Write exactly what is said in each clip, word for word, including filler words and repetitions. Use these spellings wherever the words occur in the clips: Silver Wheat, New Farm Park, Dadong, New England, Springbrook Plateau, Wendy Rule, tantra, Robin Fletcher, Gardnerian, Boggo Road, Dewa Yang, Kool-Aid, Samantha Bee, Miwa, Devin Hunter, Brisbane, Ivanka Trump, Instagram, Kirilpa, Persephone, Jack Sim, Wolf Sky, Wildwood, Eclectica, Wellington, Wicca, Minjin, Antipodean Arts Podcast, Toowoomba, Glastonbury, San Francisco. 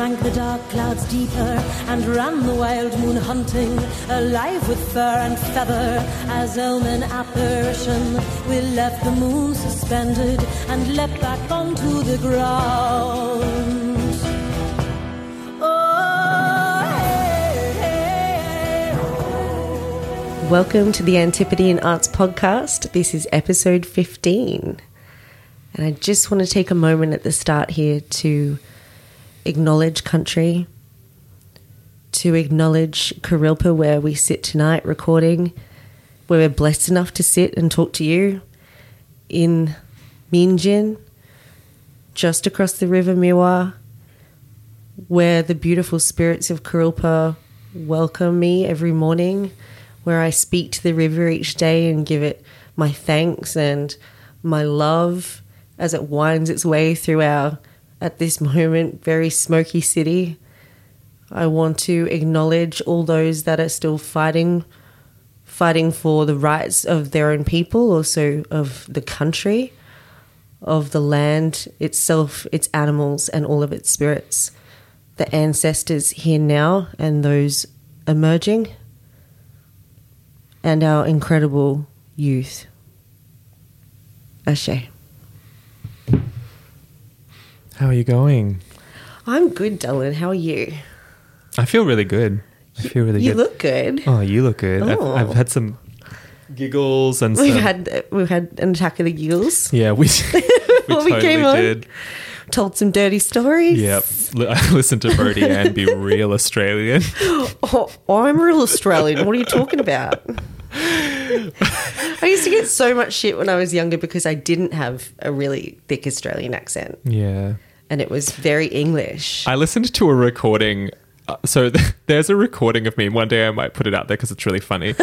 drank the dark clouds deeper and ran the wild moon hunting, alive with fur and feather, as elm in apparition. We left the moon suspended and leapt back onto the ground. Welcome to the Antipodean Arts Podcast. This is episode fifteen. And I just want to take a moment at the start here to acknowledge country, to acknowledge Kirilpa, where we sit tonight recording, where we're blessed enough to sit and talk to you, in Minjin, just across the river Miwa, where the beautiful spirits of Kirilpa welcome me every morning, where I speak to the river each day and give it my thanks and my love as it winds its way through our, at this moment, very smoky city. I want to acknowledge all those that are still fighting, fighting for the rights of their own people, also of the country, of the land itself, its animals and all of its spirits, the ancestors here now and those emerging, and our incredible youth. Ashe. How are you going? I'm good, Dylan. How are you? I feel really good. I feel really you good. You look good. Oh, you look good. Oh. I've, I've had some giggles and we've some... had we've had an attack of the giggles. Yeah, we, we, well, we totally came on. Did. Told some dirty stories. Yep. I listened to Brodie Ann be real Australian. Oh, I'm real Australian. What are you talking about? I used to get so much shit when I was younger because I didn't have a really thick Australian accent. Yeah. And it was very English. I listened to a recording. Uh, so th- there's a recording of me. One day I might put it out there because it's really funny.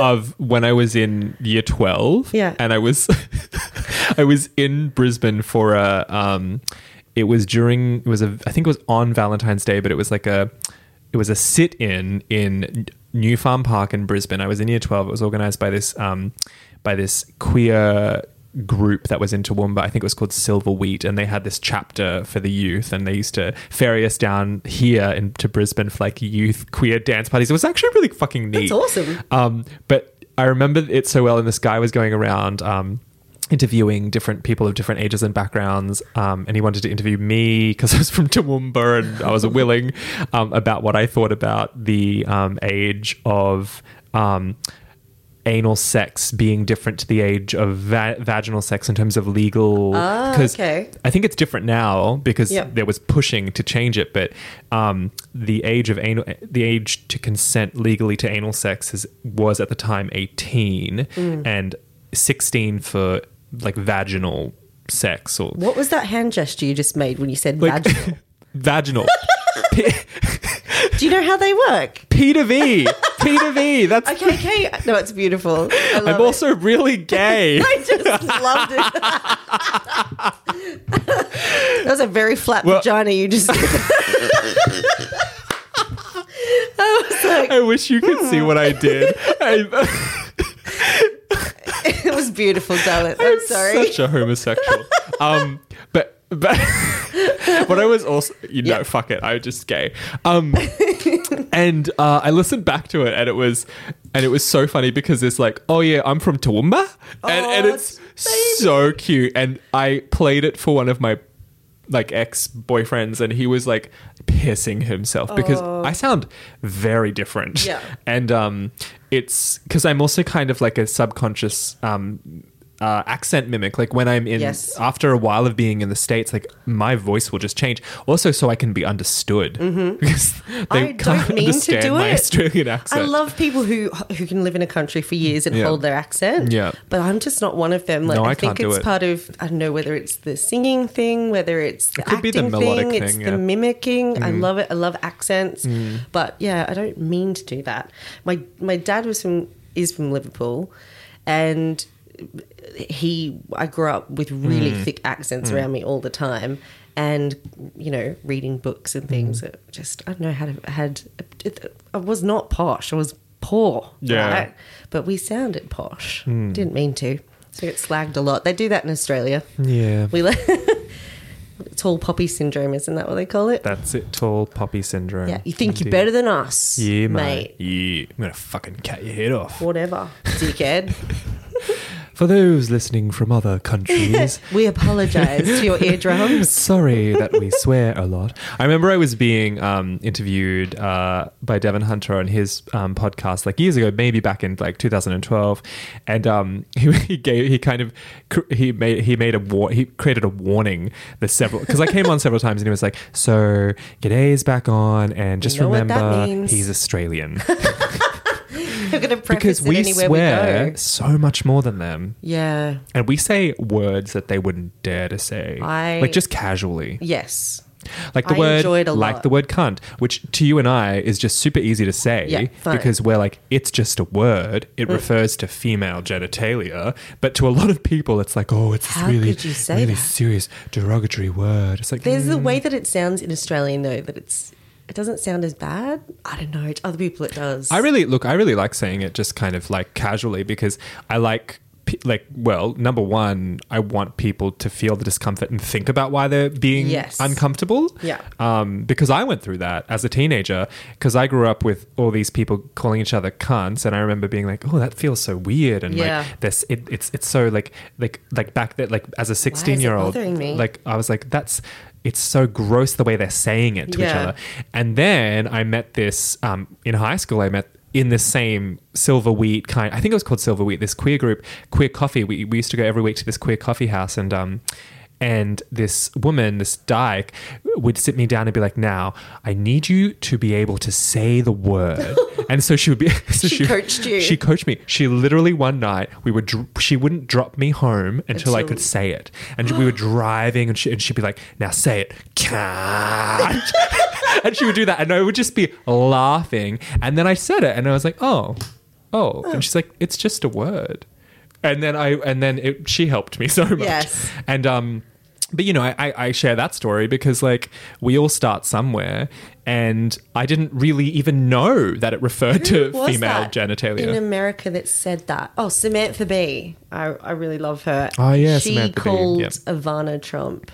Of when I was in year twelve. Yeah. And I was... I was in Brisbane for a, um, it was during, it was a, I think it was on Valentine's Day, but it was like a, it was a sit-in in New Farm Park in Brisbane. I was in year twelve. It was organised by this, um, by this queer group that was in Toowoomba. I think it was called Silver Wheat, and they had this chapter for the youth, and they used to ferry us down here in, to Brisbane for like youth queer dance parties. It was actually really fucking neat. That's awesome. Um, but I remember it so well, and this guy was going around, um, interviewing different people of different ages and backgrounds, um, and he wanted to interview me because I was from Toowoomba and I was willing, um, about what I thought about the um, age of um, anal sex being different to the age of va- vaginal sex in terms of legal. Ah, okay. I think it's different now because yep. there was pushing to change it, but um, the age of anal, the age to consent legally to anal sex is, was at the time eighteen mm. and sixteen for like vaginal sex. Or what was that hand gesture you just made when you said like, vaginal? Vaginal. P- Do you know how they work? P to V. P to V. That's okay. Okay. No, it's beautiful. I love I'm also it. Really gay. I just loved it. That was a very flat well, vagina. You just. I was like, I wish you could hmm. see what I did. I... It was beautiful, darling. I'm, I'm sorry. Such a homosexual. um, but but what I was also, you know, yep. fuck it. I was just gay. Um, and uh, I listened back to it, and it was, and it was so funny because it's like, oh yeah, I'm from Toowoomba, oh, and, and it's so cute. And I played it for one of my like ex-boyfriends, and he was like pissing himself because oh. I sound very different. Yeah, and um. It's because I'm also kind of like a subconscious um, uh, accent mimic. Like when I'm in, yes. after a while of being in the States, like my voice will just change. Also, so I can be understood. Mm-hmm. Because they I can't don't mean understand to do my it. Australian accent. I love people who who can live in a country for years and yeah. hold their accent. Yeah. But I'm just not one of them. Like no, I, I think can't it's do it. Part of, I don't know, whether it's the singing thing, whether it's the it could acting be the melodic thing, it's thing, yeah. the mimicking. Mm. I love it. I love accents. Mm. But yeah, I don't mean to do that. My my dad was from is from Liverpool, and he I grew up with really mm. thick accents mm. around me all the time, and you know, reading books and things mm. just I don't know how to had it, I was not posh, I was poor, yeah, right? But we sounded posh. mm. Didn't mean to, so it's slagged a lot. They do that in Australia. Yeah, we let Tall poppy syndrome, isn't that what they call it? That's it, tall poppy syndrome. Yeah, you think you're better than us, yeah, mate. Yeah, I'm going to fucking cut your head off. Whatever, dickhead. For those listening from other countries, we apologise to your eardrums. Sorry that we swear a lot. I remember I was being um, interviewed uh, by Devin Hunter on his um, podcast like years ago, maybe back in like two thousand twelve, and um, he, he gave he kind of he made he made a war he created a warning. The several because I came on several times and he was like, "So G'day's back on, and just you know remember he's Australian." We're going to preface it anywhere we go. Because we swear so much more than them. Yeah. And we say words that they wouldn't dare to say. I, like just casually. Yes. Like the I word, enjoyed a lot. Like the word cunt, which to you and I is just super easy to say yeah, because we're like, it's just a word. It mm. refers to female genitalia. But to a lot of people, it's like, oh, it's this really, really that? serious derogatory word. It's like, there's mm. the way that it sounds in Australian though, that it's. It doesn't sound as bad. I don't know. To other people, it does. I really look. I really like saying it just kind of like casually because I like like well, number one, I want people to feel the discomfort and think about why they're being yes. uncomfortable. Yeah. Um. Because I went through that as a teenager because I grew up with all these people calling each other cunts, and I remember being like, oh, that feels so weird, and yeah. like this, it, it's it's so like like like back that like as a sixteen year old, like I was like that's. It's so gross the way they're saying it to yeah. each other. And then I met this, um, in high school, I met in the same Silver Wheat kind, I think it was called Silver Wheat, this queer group, queer coffee. We, we used to go every week to this queer coffee house and, um, and this woman, this dyke, would sit me down and be like, now, I need you to be able to say the word. And so she would be... So she, she coached you. She coached me. She literally one night, we would dr- she wouldn't drop me home until Achoo. I could say it. And we were driving and, she, and she'd be like, now say it. Can't. And she would do that. And I would just be laughing. And then I said it and I was like, oh, oh. And she's like, it's just a word. And then I and then it, she helped me so much. Yes. And um, but you know, I, I share that story because like we all start somewhere, and I didn't really even know that it referred Who to female that genitalia in America that said that. Oh, Samantha Bee, I, I really love her. Oh yeah, she Samantha called Bee. Yep. Ivanka Trump.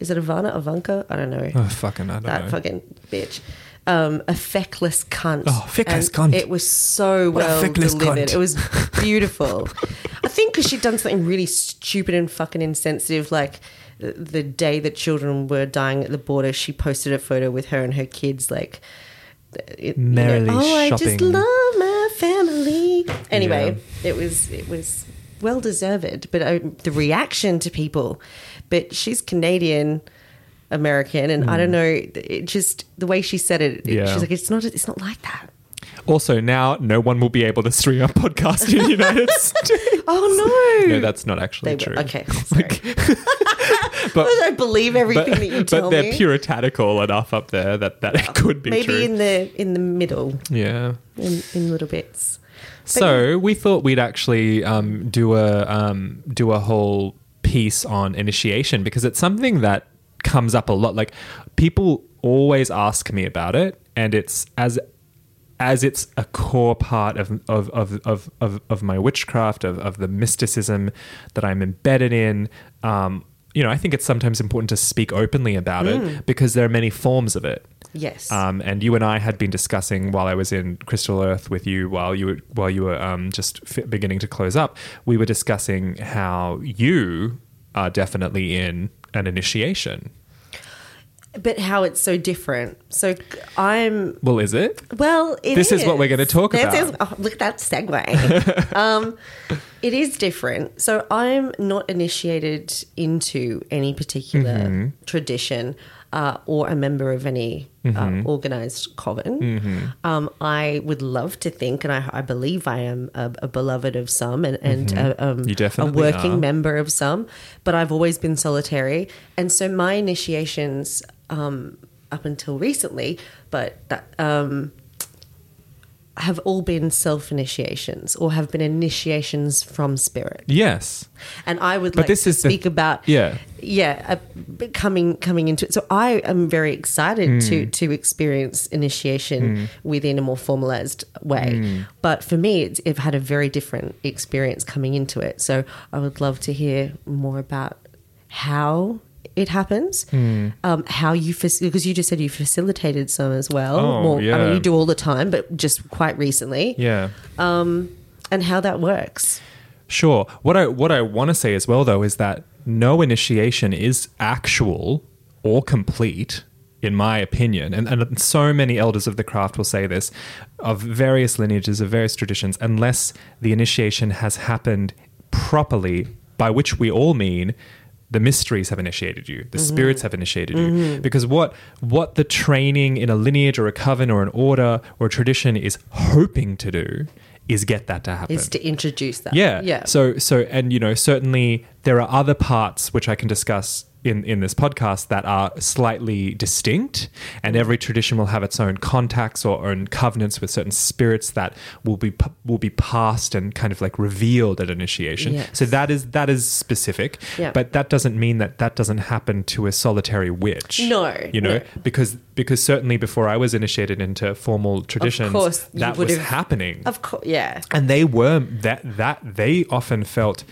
Is it Ivana Ivanka? I don't know. Oh fucking, I don't that know. That fucking bitch. Um, a feckless cunt. Oh, feckless and cunt. It was so what well delivered. Cunt. It was beautiful. I think because she'd done something really stupid and fucking insensitive, like the day that children were dying at the border, she posted a photo with her and her kids, like, it, merrily you know, oh, shopping. I just love my family. Anyway, yeah. it was it was well deserved, but uh, the reaction to people. But she's Canadian. American and mm. I don't know, it just the way she said it, it yeah. she's like it's not it's not like that. Also, now no one will be able to stream our podcast in the United States. Oh no. No, that's not actually they true. Will. Okay. Sorry. Like, but I don't believe everything but, that you tell me. But they're me. puritanical enough up there that, that well, it could be maybe true. Maybe in the in the middle. Yeah. In in little bits. But so, yeah. we thought we'd actually um, do a um, do a whole piece on initiation because it's something that comes up a lot. Like people always ask me about it, and it's as as it's a core part of of of of of, of my witchcraft, of, of the mysticism that I'm embedded in. Um, you know, I think it's sometimes important to speak openly about mm. it because there are many forms of it. Yes. Um, and you and I had been discussing while I was in Crystal Earth with you, while you were while you were um, just f- beginning to close up. We were discussing how you are definitely in an initiation. But how it's so different. So I'm... Well, is it? Well, it this is. This is what we're going to talk this about. Is, oh, look at that segue. um, it is different. So I'm not initiated into any particular mm-hmm. tradition uh, or a member of any mm-hmm. um, organised coven. Mm-hmm. Um, I would love to think, and I, I believe I am a, a beloved of some and, and mm-hmm. a, um, you definitely a working are. member of some, but I've always been solitary. And so my initiations... Um, up until recently, but that um, have all been self-initiations or have been initiations from spirit. Yes. And I would but like this to is speak the, about yeah, yeah, uh, coming coming into it. So I am very excited mm. to to experience initiation mm. within a more formalized way. Mm. But for me, it's, I've had a very different experience coming into it. So I would love to hear more about how it happens. Mm. Um, how you fac- because you just said you facilitated some as well. Oh, more, yeah. I mean, you do all the time, but just quite recently. Yeah. Um, and how that works. Sure. What I what I want to say as well though is that no initiation is actual or complete, in my opinion, and, and so many elders of the craft will say this, of various lineages, of various traditions, unless the initiation has happened properly, by which we all mean the mysteries have initiated you, the mm-hmm. spirits have initiated you. Mm-hmm. Because what what the training in a lineage or a coven or an order or a tradition is hoping to do is get that to happen. Is to introduce that. Yeah. yeah. So, so and, you know, certainly there are other parts which I can discuss in, in this podcast that are slightly distinct, and every tradition will have its own contacts or own covenants with certain spirits that will be will be passed and kind of like revealed at initiation. Yes. So that is that is specific, yeah. but that doesn't mean that that doesn't happen to a solitary witch. No, you know, no. because because certainly before I was initiated into formal traditions, of course, that was happening. Of course, yeah, and they were that that they often felt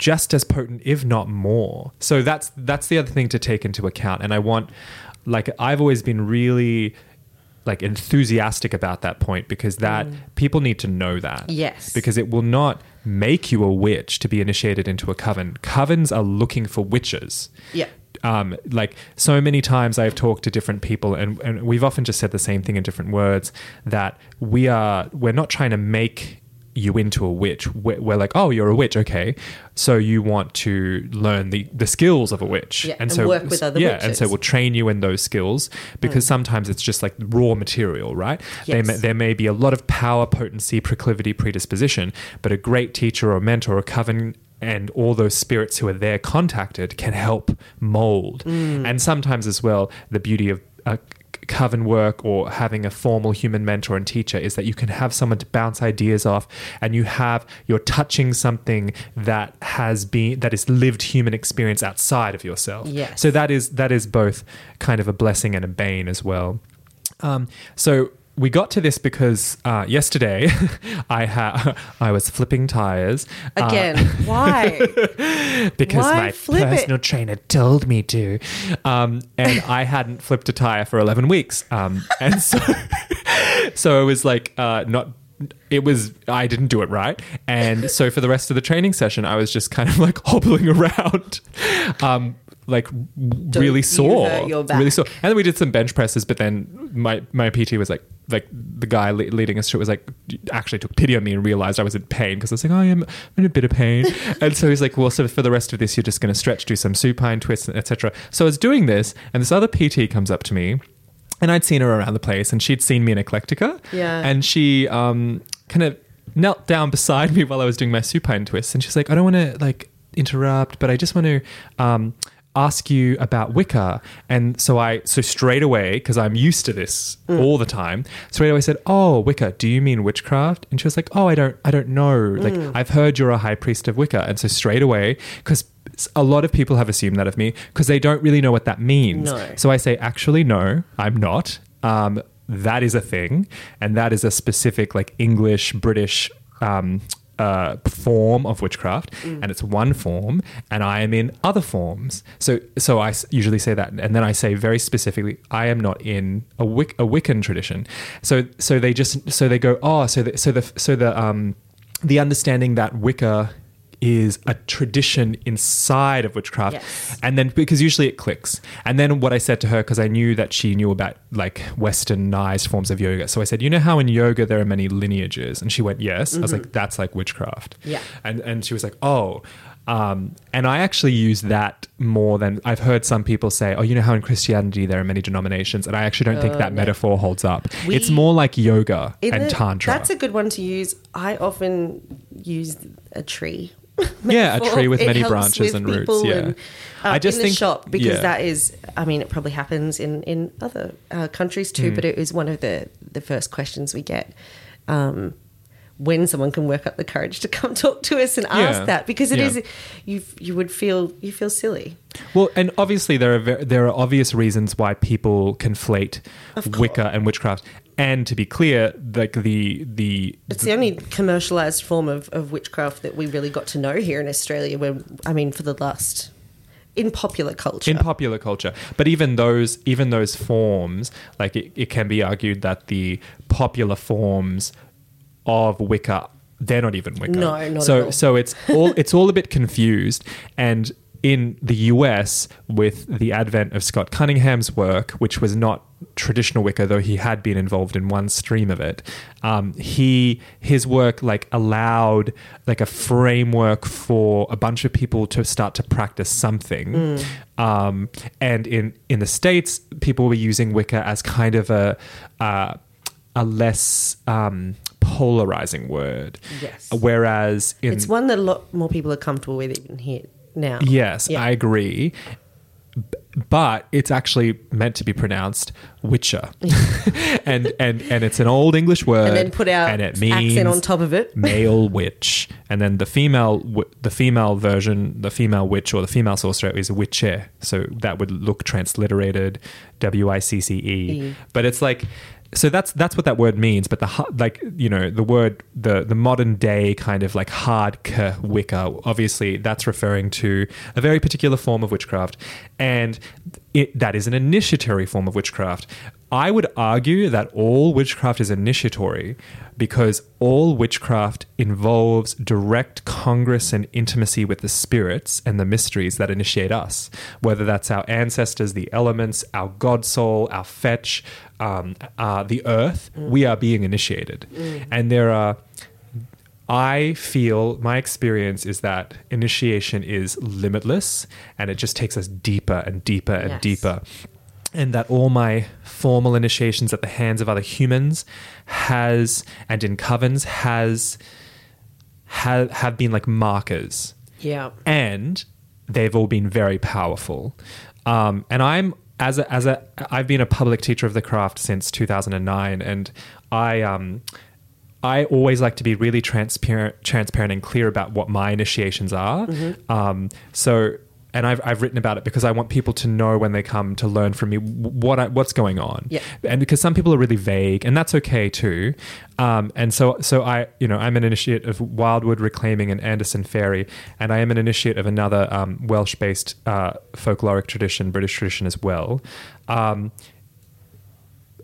just as potent, if not more. So that's that's the other thing to take into account. And I want, like, I've always been really, like, enthusiastic about that point, because that mm. people need to know that. Yes. Because it will not make you a witch to be initiated into a coven. Covens are looking for witches. Yeah. Um, like, so many times I've talked to different people, and, and we've often just said the same thing in different words, that we are, we're not trying to make you into a witch. We're like, oh, you're a witch, okay, so you want to learn the, the skills of a witch, yeah, and, and so work with other yeah, witches. And so we'll train you in those skills, because mm. sometimes it's just like raw material, right? Yes. They may, there may be a lot of power, potency, proclivity, predisposition, but a great teacher or mentor or coven and all those spirits who are there contacted can help mold. Mm. And sometimes as well, the beauty of a coven work or having a formal human mentor and teacher is that you can have someone to bounce ideas off, and you have you're touching something that has been that is lived human experience outside of yourself. Yes. So that is that is both kind of a blessing and a bane as well. Um, so we got to this because uh, yesterday I ha- I was flipping tires. Again, uh, why? Because why my personal it? trainer told me to. Um, and I hadn't flipped a tire for eleven weeks. Um, and so, so it was like uh, not... It was, I didn't do it right. And so for the rest of the training session, I was just kind of like hobbling around, um, like Don't really sore, really sore. And then we did some bench presses, but then my, my P T was like, like the guy le- leading us through was like, actually took pity on me and realized I was in pain, because I was like, oh, yeah, I'm in a bit of pain. And so he's like, well, so for the rest of this, you're just going to stretch, do some supine twists, et cetera. So I was doing this, and this other P T comes up to me. And I'd seen her around the place, and she'd seen me in Eclectica. Yeah. And she um, kind of knelt down beside me while I was doing my supine twists. And she's like, I don't want to like interrupt, but I just want to um, ask you about Wicca. And so I, so straight away, because I'm used to this mm. all the time, straight away said, oh, Wicca, do you mean witchcraft? And she was like, oh, I don't, I don't know. Mm. Like, I've heard you're a high priest of Wicca. And so straight away, because a lot of people have assumed that of me because they don't really know what that means. No. So I say, actually, no, I'm not. Um, that is a thing. And that is a specific like English, British um, uh, form of witchcraft. Mm. And it's one form, and I am in other forms. So so I usually say that. And then I say very specifically, I am not in a, Wic- a Wiccan tradition. So so they just, so they go, oh, so the, so the, so the, um, the understanding that Wicca is a tradition inside of witchcraft. Yes. And then, because usually it clicks. And then what I said to her, because I knew that she knew about like westernized forms of yoga. So I said, you know how in yoga there are many lineages? And she went, yes. Mm-hmm. I was like, that's like witchcraft. Yeah. And and she was like, oh. Um, and I actually use that more than I've heard some people say, oh, you know how in Christianity there are many denominations, and I actually don't uh, think that no. metaphor holds up. We, it's more like yoga and the, tantra. That's a good one to use. I often use a tree. Yeah, a tree with it many branches with and roots. Yeah, and, uh, I just in think the shop because yeah. that is. I mean, it probably happens in in other uh, countries too, mm. but it is one of the the first questions we get um, when someone can work up the courage to come talk to us and ask yeah. that, because it yeah. is you you would feel you feel silly. Well, and obviously there are ver- there are obvious reasons why people conflate Wicca and witchcraft. And to be clear, like the, the the it's the only commercialized form of, of witchcraft that we really got to know here in Australia. When I mean, for the last, in popular culture. In popular culture. But even those even those forms, like it, it can be argued that the popular forms of Wicca, they're not even Wicca. No, not so, at all. So it's all it's all a bit confused. And in the U S, with the advent of Scott Cunningham's work, which was not traditional Wicca, though he had been involved in one stream of it, um, he his work like allowed like a framework for a bunch of people to start to practice something. Mm. Um, and in, in the States, people were using Wicca as kind of a uh, a less um, polarizing word. Yes. Whereas in it's one that a lot more people are comfortable with even here. Now. Yes, yeah. I agree. B- but it's actually meant to be pronounced Witcher. and, and and it's an old English word. And then put our and it means accent on top of it. Male witch. And then the female the female version, the female witch or the female sorcerer is witcher. So that would look transliterated W I C C E. E. But it's like, so that's that's what that word means, but the like you know the word the the modern day kind of like hard k Wicca, obviously that's referring to a very particular form of witchcraft, and it, that is an initiatory form of witchcraft. I would argue that all witchcraft is initiatory because all witchcraft involves direct congress and intimacy with the spirits and the mysteries that initiate us, whether that's our ancestors, the elements, our god soul, our fetch, um, uh, the earth. Mm. We are being initiated. Mm. And there are, I feel my experience is that initiation is limitless and it just takes us deeper and deeper and yes. deeper. And that all my formal initiations at the hands of other humans has, and in covens, has, have, have been like markers. Yeah. And they've all been very powerful. Um, and I'm, as a, as a, I've been a public teacher of the craft since two thousand nine, and I, um, I always like to be really transparent, transparent and clear about what my initiations are. Mm-hmm. Um, so... And I've I've written about it because I want people to know when they come to learn from me what I, what's going on, yeah. And because some people are really vague, and that's okay too. Um, and so so I you know I'm an initiate of Wildwood, Reclaiming, and Anderson Ferry, and I am an initiate of another um, Welsh-based uh, folkloric tradition, British tradition as well. Um,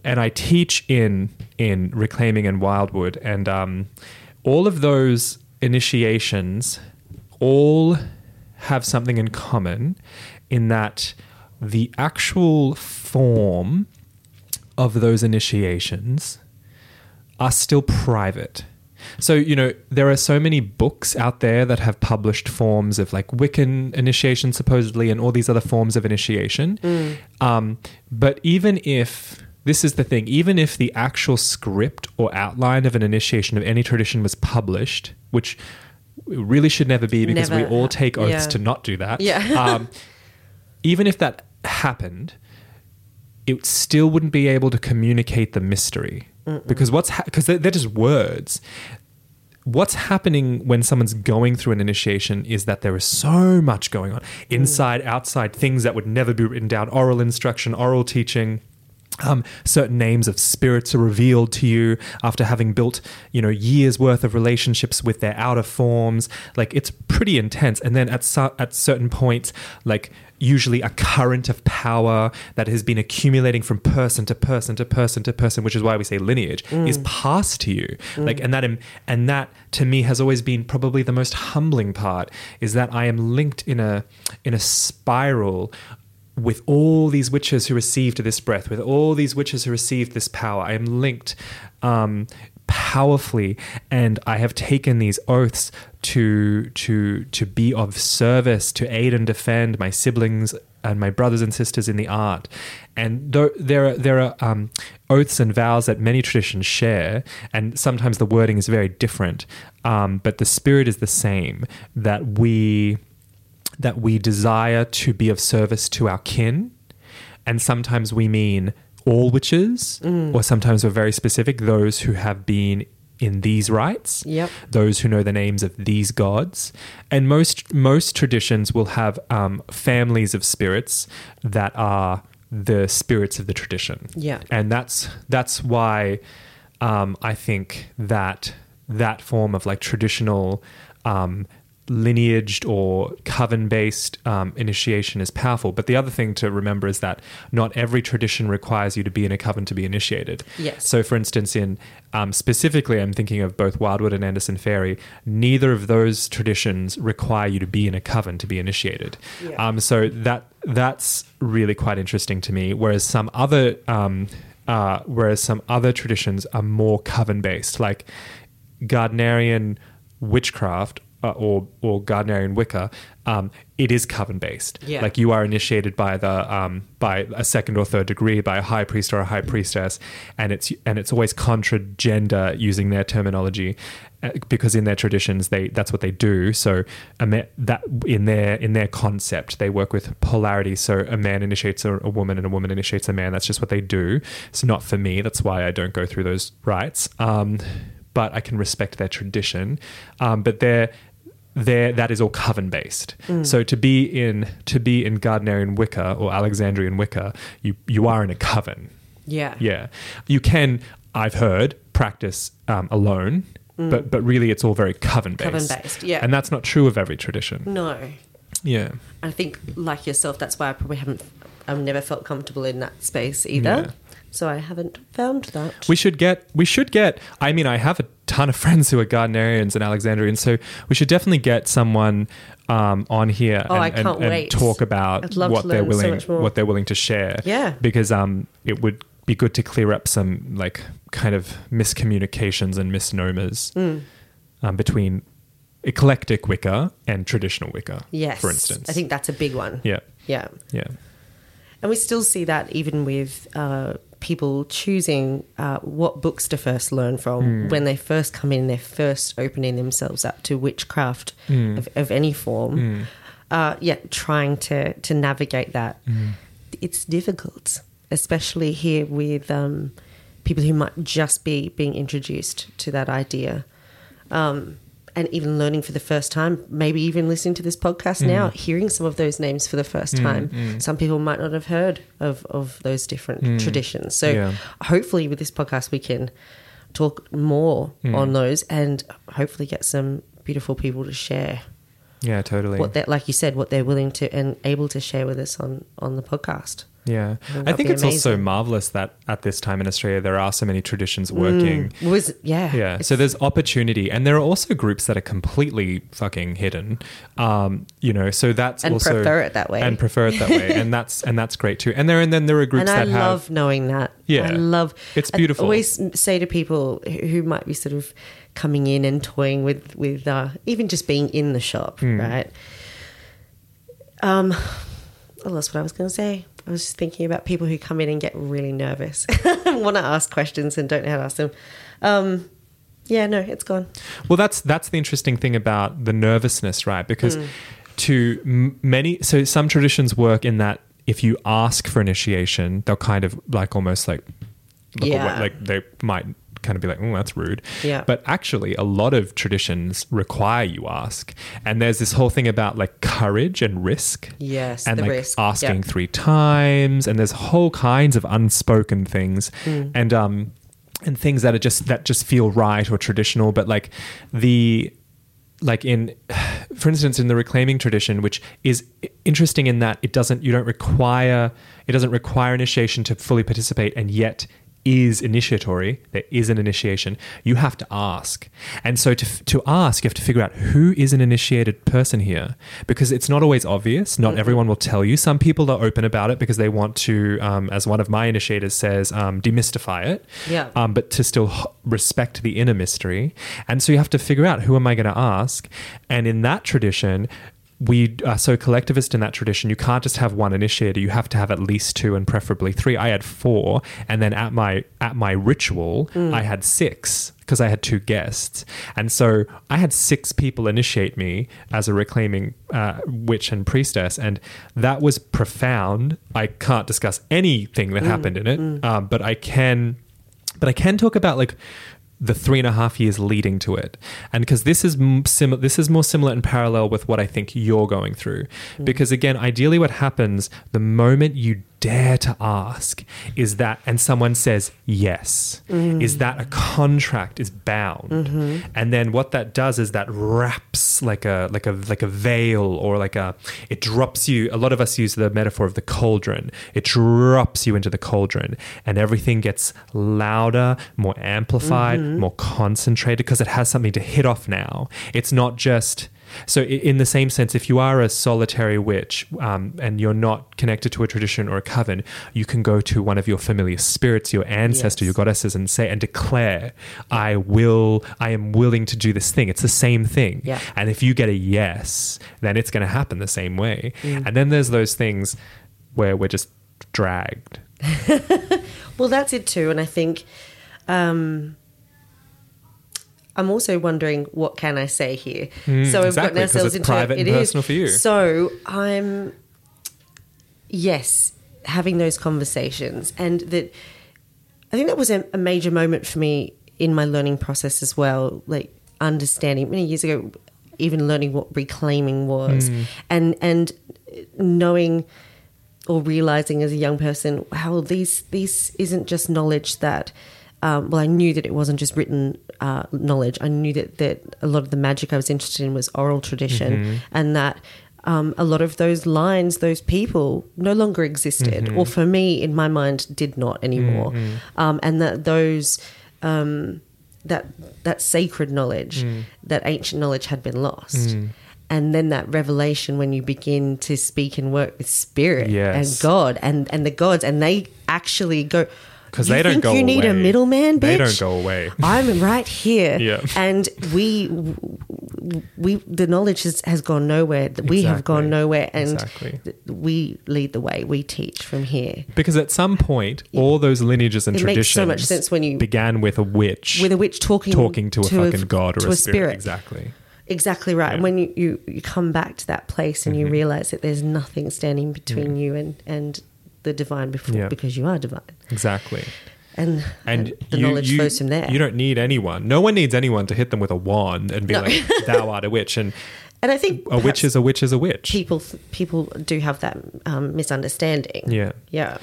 and I teach in in Reclaiming and Wildwood, and um, all of those initiations, all. have something in common in that the actual form of those initiations are still private. So, you know, there are so many books out there that have published forms of like Wiccan initiation supposedly and all these other forms of initiation. Mm. Um, but even if, this is the thing, even if the actual script or outline of an initiation of any tradition was published, which... It really should never be because never. we all take oaths yeah. to not do that. Yeah. um, even if that happened, it still wouldn't be able to communicate the mystery. Mm-mm. Because what's ha- 'cause they're, they're just words. What's happening when someone's going through an initiation is that there is so much going on inside, mm. outside, things that would never be written down, oral instruction, oral teaching. Um, certain names of spirits are revealed to you after having built, you know, years worth of relationships with their outer forms. Like it's pretty intense. And then at su- at certain points, like usually a current of power that has been accumulating from person to person to person to person, which is why we say lineage, mm. is passed to you. Mm. Like, and that, and that to me has always been probably the most humbling part, is that I am linked in a in a spiral. With all these witches who received this breath, with all these witches who received this power, I am linked um, powerfully, and I have taken these oaths to to to be of service, to aid and defend my siblings and my brothers and sisters in the art. And there, there are there are um, oaths and vows that many traditions share, and sometimes the wording is very different, um, but the spirit is the same, that we. that we desire to be of service to our kin. And sometimes we mean all witches, mm. or sometimes we're very specific, those who have been in these rites, yep. those who know the names of these gods. And most most traditions will have um, families of spirits that are the spirits of the tradition. Yeah. And that's that's why um, I think that that form of like traditional um, lineaged or coven-based um, initiation is powerful. But the other thing to remember is that not every tradition requires you to be in a coven to be initiated. Yes. So, for instance, in um, specifically, I'm thinking of both Wildwood and Anderson Ferry. Neither of those traditions require you to be in a coven to be initiated. Yeah. Um, so that that's really quite interesting to me. Whereas some other um, uh, whereas some other traditions are more coven-based, like Gardnerian witchcraft. Uh, or or Gardnerian Wicca, um, it is coven-based. Yeah. Like you are initiated by the um, by a second or third degree, by a high priest or a high priestess, and it's and it's always contra gender using their terminology, uh, because in their traditions they that's what they do. So a man, that in their in their concept they work with polarity. So a man initiates a, a woman, and a woman initiates a man. That's just what they do. It's not for me. That's why I don't go through those rites. Um, but I can respect their tradition. Um, but they're There, that is all coven-based. Mm. So to be in to be in Gardnerian Wicca or Alexandrian Wicca, you you are in a coven. Yeah, yeah. You can, I've heard, practice um, alone, mm. but but really it's all very coven-based. Coven-based, yeah. And that's not true of every tradition. No. Yeah. I think, like yourself, that's why I probably haven't. I've never felt comfortable in that space either. Yeah. So I haven't found that. We should get, we should get, I mean, I have a ton of friends who are Gardnerians and Alexandrians, so we should definitely get someone um, on here oh, and, I can't and, and wait. talk about what they're willing, so what they're willing to share. Yeah. Because um, it would be good to clear up some like kind of miscommunications and misnomers mm. um, between eclectic Wicca and traditional Wicca, yes. for instance. I think that's a big one. Yeah. Yeah. Yeah. And we still see that even with uh, people choosing uh, what books to first learn from. Mm. When they first come in, they're first opening themselves up to witchcraft mm. of, of any form, mm. uh, yet trying to, to navigate that. Mm. It's difficult, especially here with um, people who might just be being introduced to that idea. Um And even learning for the first time, maybe even listening to this podcast mm. now, hearing some of those names for the first mm, time. Mm. Some people might not have heard of, of those different mm. traditions. So yeah. hopefully with this podcast we can talk more mm. on those and hopefully get some beautiful people to share. Yeah, totally. What they're, like you said, what they're willing to and able to share with us on, on the podcast. Yeah. I, I think it's amazing. Also marvelous that at this time in Australia, there are so many traditions working. Mm, was, yeah. Yeah. So there's opportunity. And there are also groups that are completely fucking hidden, um, you know, so that's and also. And prefer it that way. And prefer it that way. and that's and that's great too. And, there, and then there are groups and that have. I love have, knowing that. Yeah. I love. It's beautiful. I always say to people who might be sort of coming in and toying with, with uh, even just being in the shop, mm. right? Um, I lost what I was going to say. I was just thinking about people who come in and get really nervous and want to ask questions and don't know how to ask them. Um, yeah, no, it's gone. Well, that's that's the interesting thing about the nervousness, right? Because mm. to m- many, so some traditions work in that if you ask for initiation, they'll kind of like almost like, look yeah. away, like they might kind of be like, oh, that's rude. Yeah. But actually a lot of traditions require you ask. And there's this whole thing about like courage and risk. Yes. And the like risk. asking yep. three times. And there's whole kinds of unspoken things mm. and um and things that are just that just feel right or traditional. But like the like in for instance in the Reclaiming tradition, which is interesting in that it doesn't you don't require it doesn't require initiation to fully participate, and yet is initiatory, there is an initiation, you have to ask. And so to to ask, you have to figure out who is an initiated person here, because it's not always obvious. Not mm-hmm. everyone will tell you. Some people are open about it because they want to, um, as one of my initiators says, um, demystify it, yeah. um, but to still h- respect the inner mystery. And so you have to figure out, who am I going to ask? And in that tradition, we are so collectivist in that tradition. You can't just have one initiator. You have to have at least two and preferably three. I had four, and then at my at my ritual, mm. I had six because I had two guests. And so I had six people initiate me as a Reclaiming uh, witch and priestess, and that was profound. I can't discuss anything that mm. happened in it, mm. um, but I can, but I can talk about like the three and a half years leading to it. And because this is similar, this is more similar and parallel with what I think you're going through. Mm. Because again, ideally what happens the moment you dare to ask, is that, and someone says yes, mm. is that a contract is bound. Mm-hmm. And then what that does is that wraps like a like a like a veil, or like a, it drops you, a lot of us use the metaphor of the cauldron, it drops you into the cauldron, and everything gets louder, more amplified, mm-hmm. more concentrated, because it has something to hit off now. It's not just... So in the same sense, if you are a solitary witch um, and you're not connected to a tradition or a coven, you can go to one of your familiar spirits, your ancestor, yes. your goddesses, and say and declare, I will, I am willing to do this thing. It's the same thing. Yeah. And if you get a yes, then it's going to happen the same way. Mm. And then there's those things where we're just dragged. Well, that's it too. And I think... Um I'm also wondering, what can I say here? Mm, so we've exactly, gotten ourselves into private and it personal is. For you. So I'm, yes, having those conversations, and that I think that was a, a major moment for me in my learning process as well. Like understanding many years ago, even learning what reclaiming was, mm. and and knowing or realizing as a young person how these this isn't just knowledge that. Um, well, I knew that it wasn't just written uh, knowledge. I knew that, that a lot of the magic I was interested in was oral tradition, mm-hmm. and that um, a lot of those lines, those people no longer existed, mm-hmm. or for me, in my mind, did not anymore. Mm-hmm. Um, and that those um, that that sacred knowledge, mm. that ancient knowledge had been lost. Mm. And then that revelation when you begin to speak and work with spirit yes. and God and, and the gods, and they actually go... Because they don't go away. You think you need a middleman, bitch? They don't go away. I'm right here. Yeah. And we, we, the knowledge has, has gone nowhere. We exactly. have gone nowhere. And exactly. we lead the way. We teach from here. Because at some point, yeah. all those lineages and it traditions makes so much sense when you began with a witch. With a witch talking, talking to, to a fucking a, god or a, a spirit. spirit. Exactly. Exactly right. Yeah. And when you, you, you come back to that place and mm-hmm. you realize that there's nothing standing between mm-hmm. you and, and the divine before, yeah. because you are divine. Exactly. And, and the you, knowledge you, flows from there. You don't need anyone. No one needs anyone to hit them with a wand and be no. like, thou art a witch. And and I think a witch is a witch is a witch. People people do have that um, misunderstanding. Yeah. Yeah.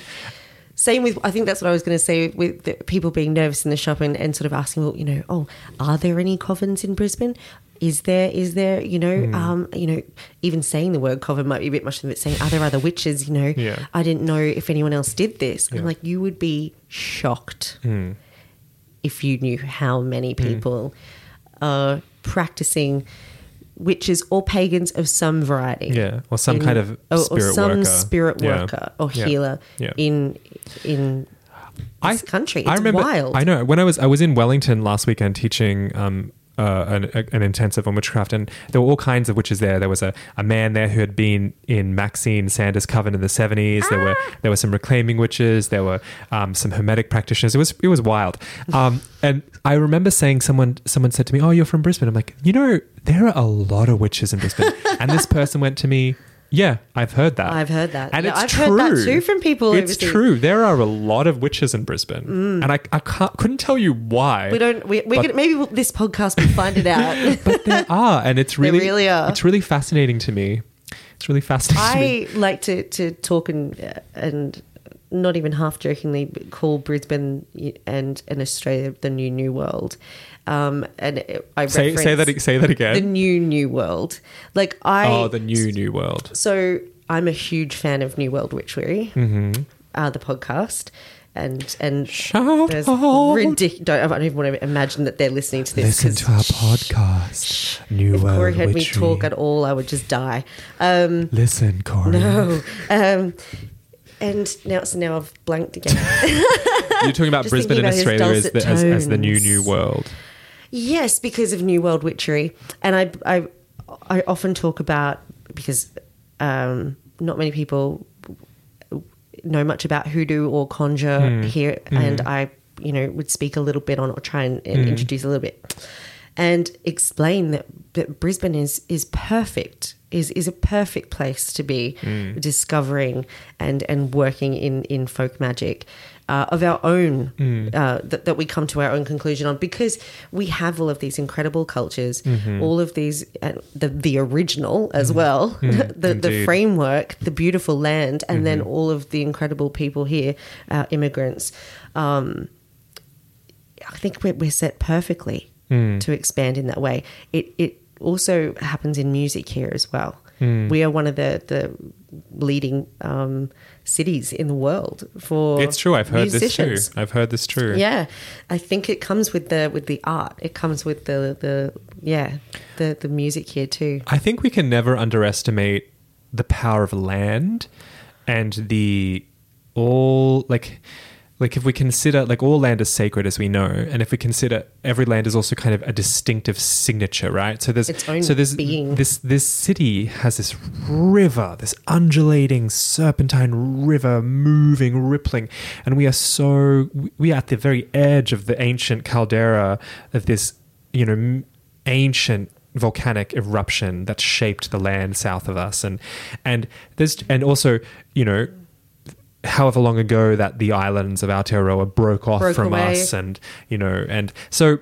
Same with, I think that's what I was going to say, with the people being nervous in the shop and, and sort of asking, well, you know, oh, are there any covens in Brisbane? Is there, is there, you know, mm. um, you know, even saying the word coven might be a bit much, but saying, are there other witches, you know? Yeah. I didn't know if anyone else did this. Yeah. I'm like, you would be shocked mm. if you knew how many people mm. are practicing witches or pagans of some variety. Yeah, or some in, kind of spirit worker. Or some worker. spirit yeah. worker or yeah. healer yeah. in in this I, country. It's I remember, wild. I know. When I was I was in Wellington last weekend teaching um, uh, an, a, an intensive on witchcraft, and there were all kinds of witches there. There was a, a man there who had been in Maxine Sanders' coven in the seventies. Ah! There were there were some reclaiming witches. There were um, some hermetic practitioners. It was it was wild. Um, and I remember saying someone someone said to me, "Oh, you're from Brisbane." I'm like, you know, there are a lot of witches in Brisbane. And this person went to me, yeah, I've heard that. I've heard that. And no, it's I've true. I've heard that too from people. It's overseas. True. There are a lot of witches in Brisbane. Mm. And I, I can't, couldn't tell you why. We don't, we, we could, maybe we'll, this podcast will find it out. But there are. And it's really, there really are. It's really fascinating to me. It's really fascinating I to me. like to, to talk and, and not even half jokingly call Brisbane and, and Australia the new, new world. Um, and I say, say that say that again. The new new world, like I oh the new new world. So I'm a huge fan of New World Witchery, mm-hmm. uh, the podcast, and and shout there's ridiculous. I don't even want to imagine that they're listening to this. Listen to our podcast, sh- New World Witchery. If Corey had me talk at all, I would just die. Um, Listen, Corey. No. Um, And now, so now I've blanked again. You're talking about Brisbane and Australia as the, as, as the new new world. Yes, because of New World Witchery. And I I, I often talk about, because um, not many people know much about hoodoo or conjure mm. here, mm. and I, you know, would speak a little bit on or try and, and mm. introduce a little bit and explain that, that Brisbane is is perfect, is is a perfect place to be mm. discovering and, and working in, in folk magic. uh, of our own, mm. uh, that, that we come to our own conclusion on, because we have all of these incredible cultures, mm-hmm. all of these, uh, the, the original as mm. well, mm. the, the framework, the beautiful land, and mm-hmm. then all of the incredible people here, our immigrants. Um, I think we're, we're set perfectly mm. to expand in that way. It, it also happens in music here as well. Mm. We are one of the, the leading um, cities in the world for musicians. It's true. I've heard musicians. this too. I've heard this true. Yeah, I think it comes with the with the art. It comes with the the yeah the the music here too. I think we can never underestimate the power of land and the all like. Like if we consider, like all land is sacred as we know, and if we consider every land is also kind of a distinctive signature, right? So there's its own so there's being. this this city has this river, this undulating serpentine river, moving, rippling, and we are so we are at the very edge of the ancient caldera of this, you know, ancient volcanic eruption that shaped the land south of us, and and there's and also you know. however long ago that the islands of Aotearoa broke off broke from away. us, and you know, and so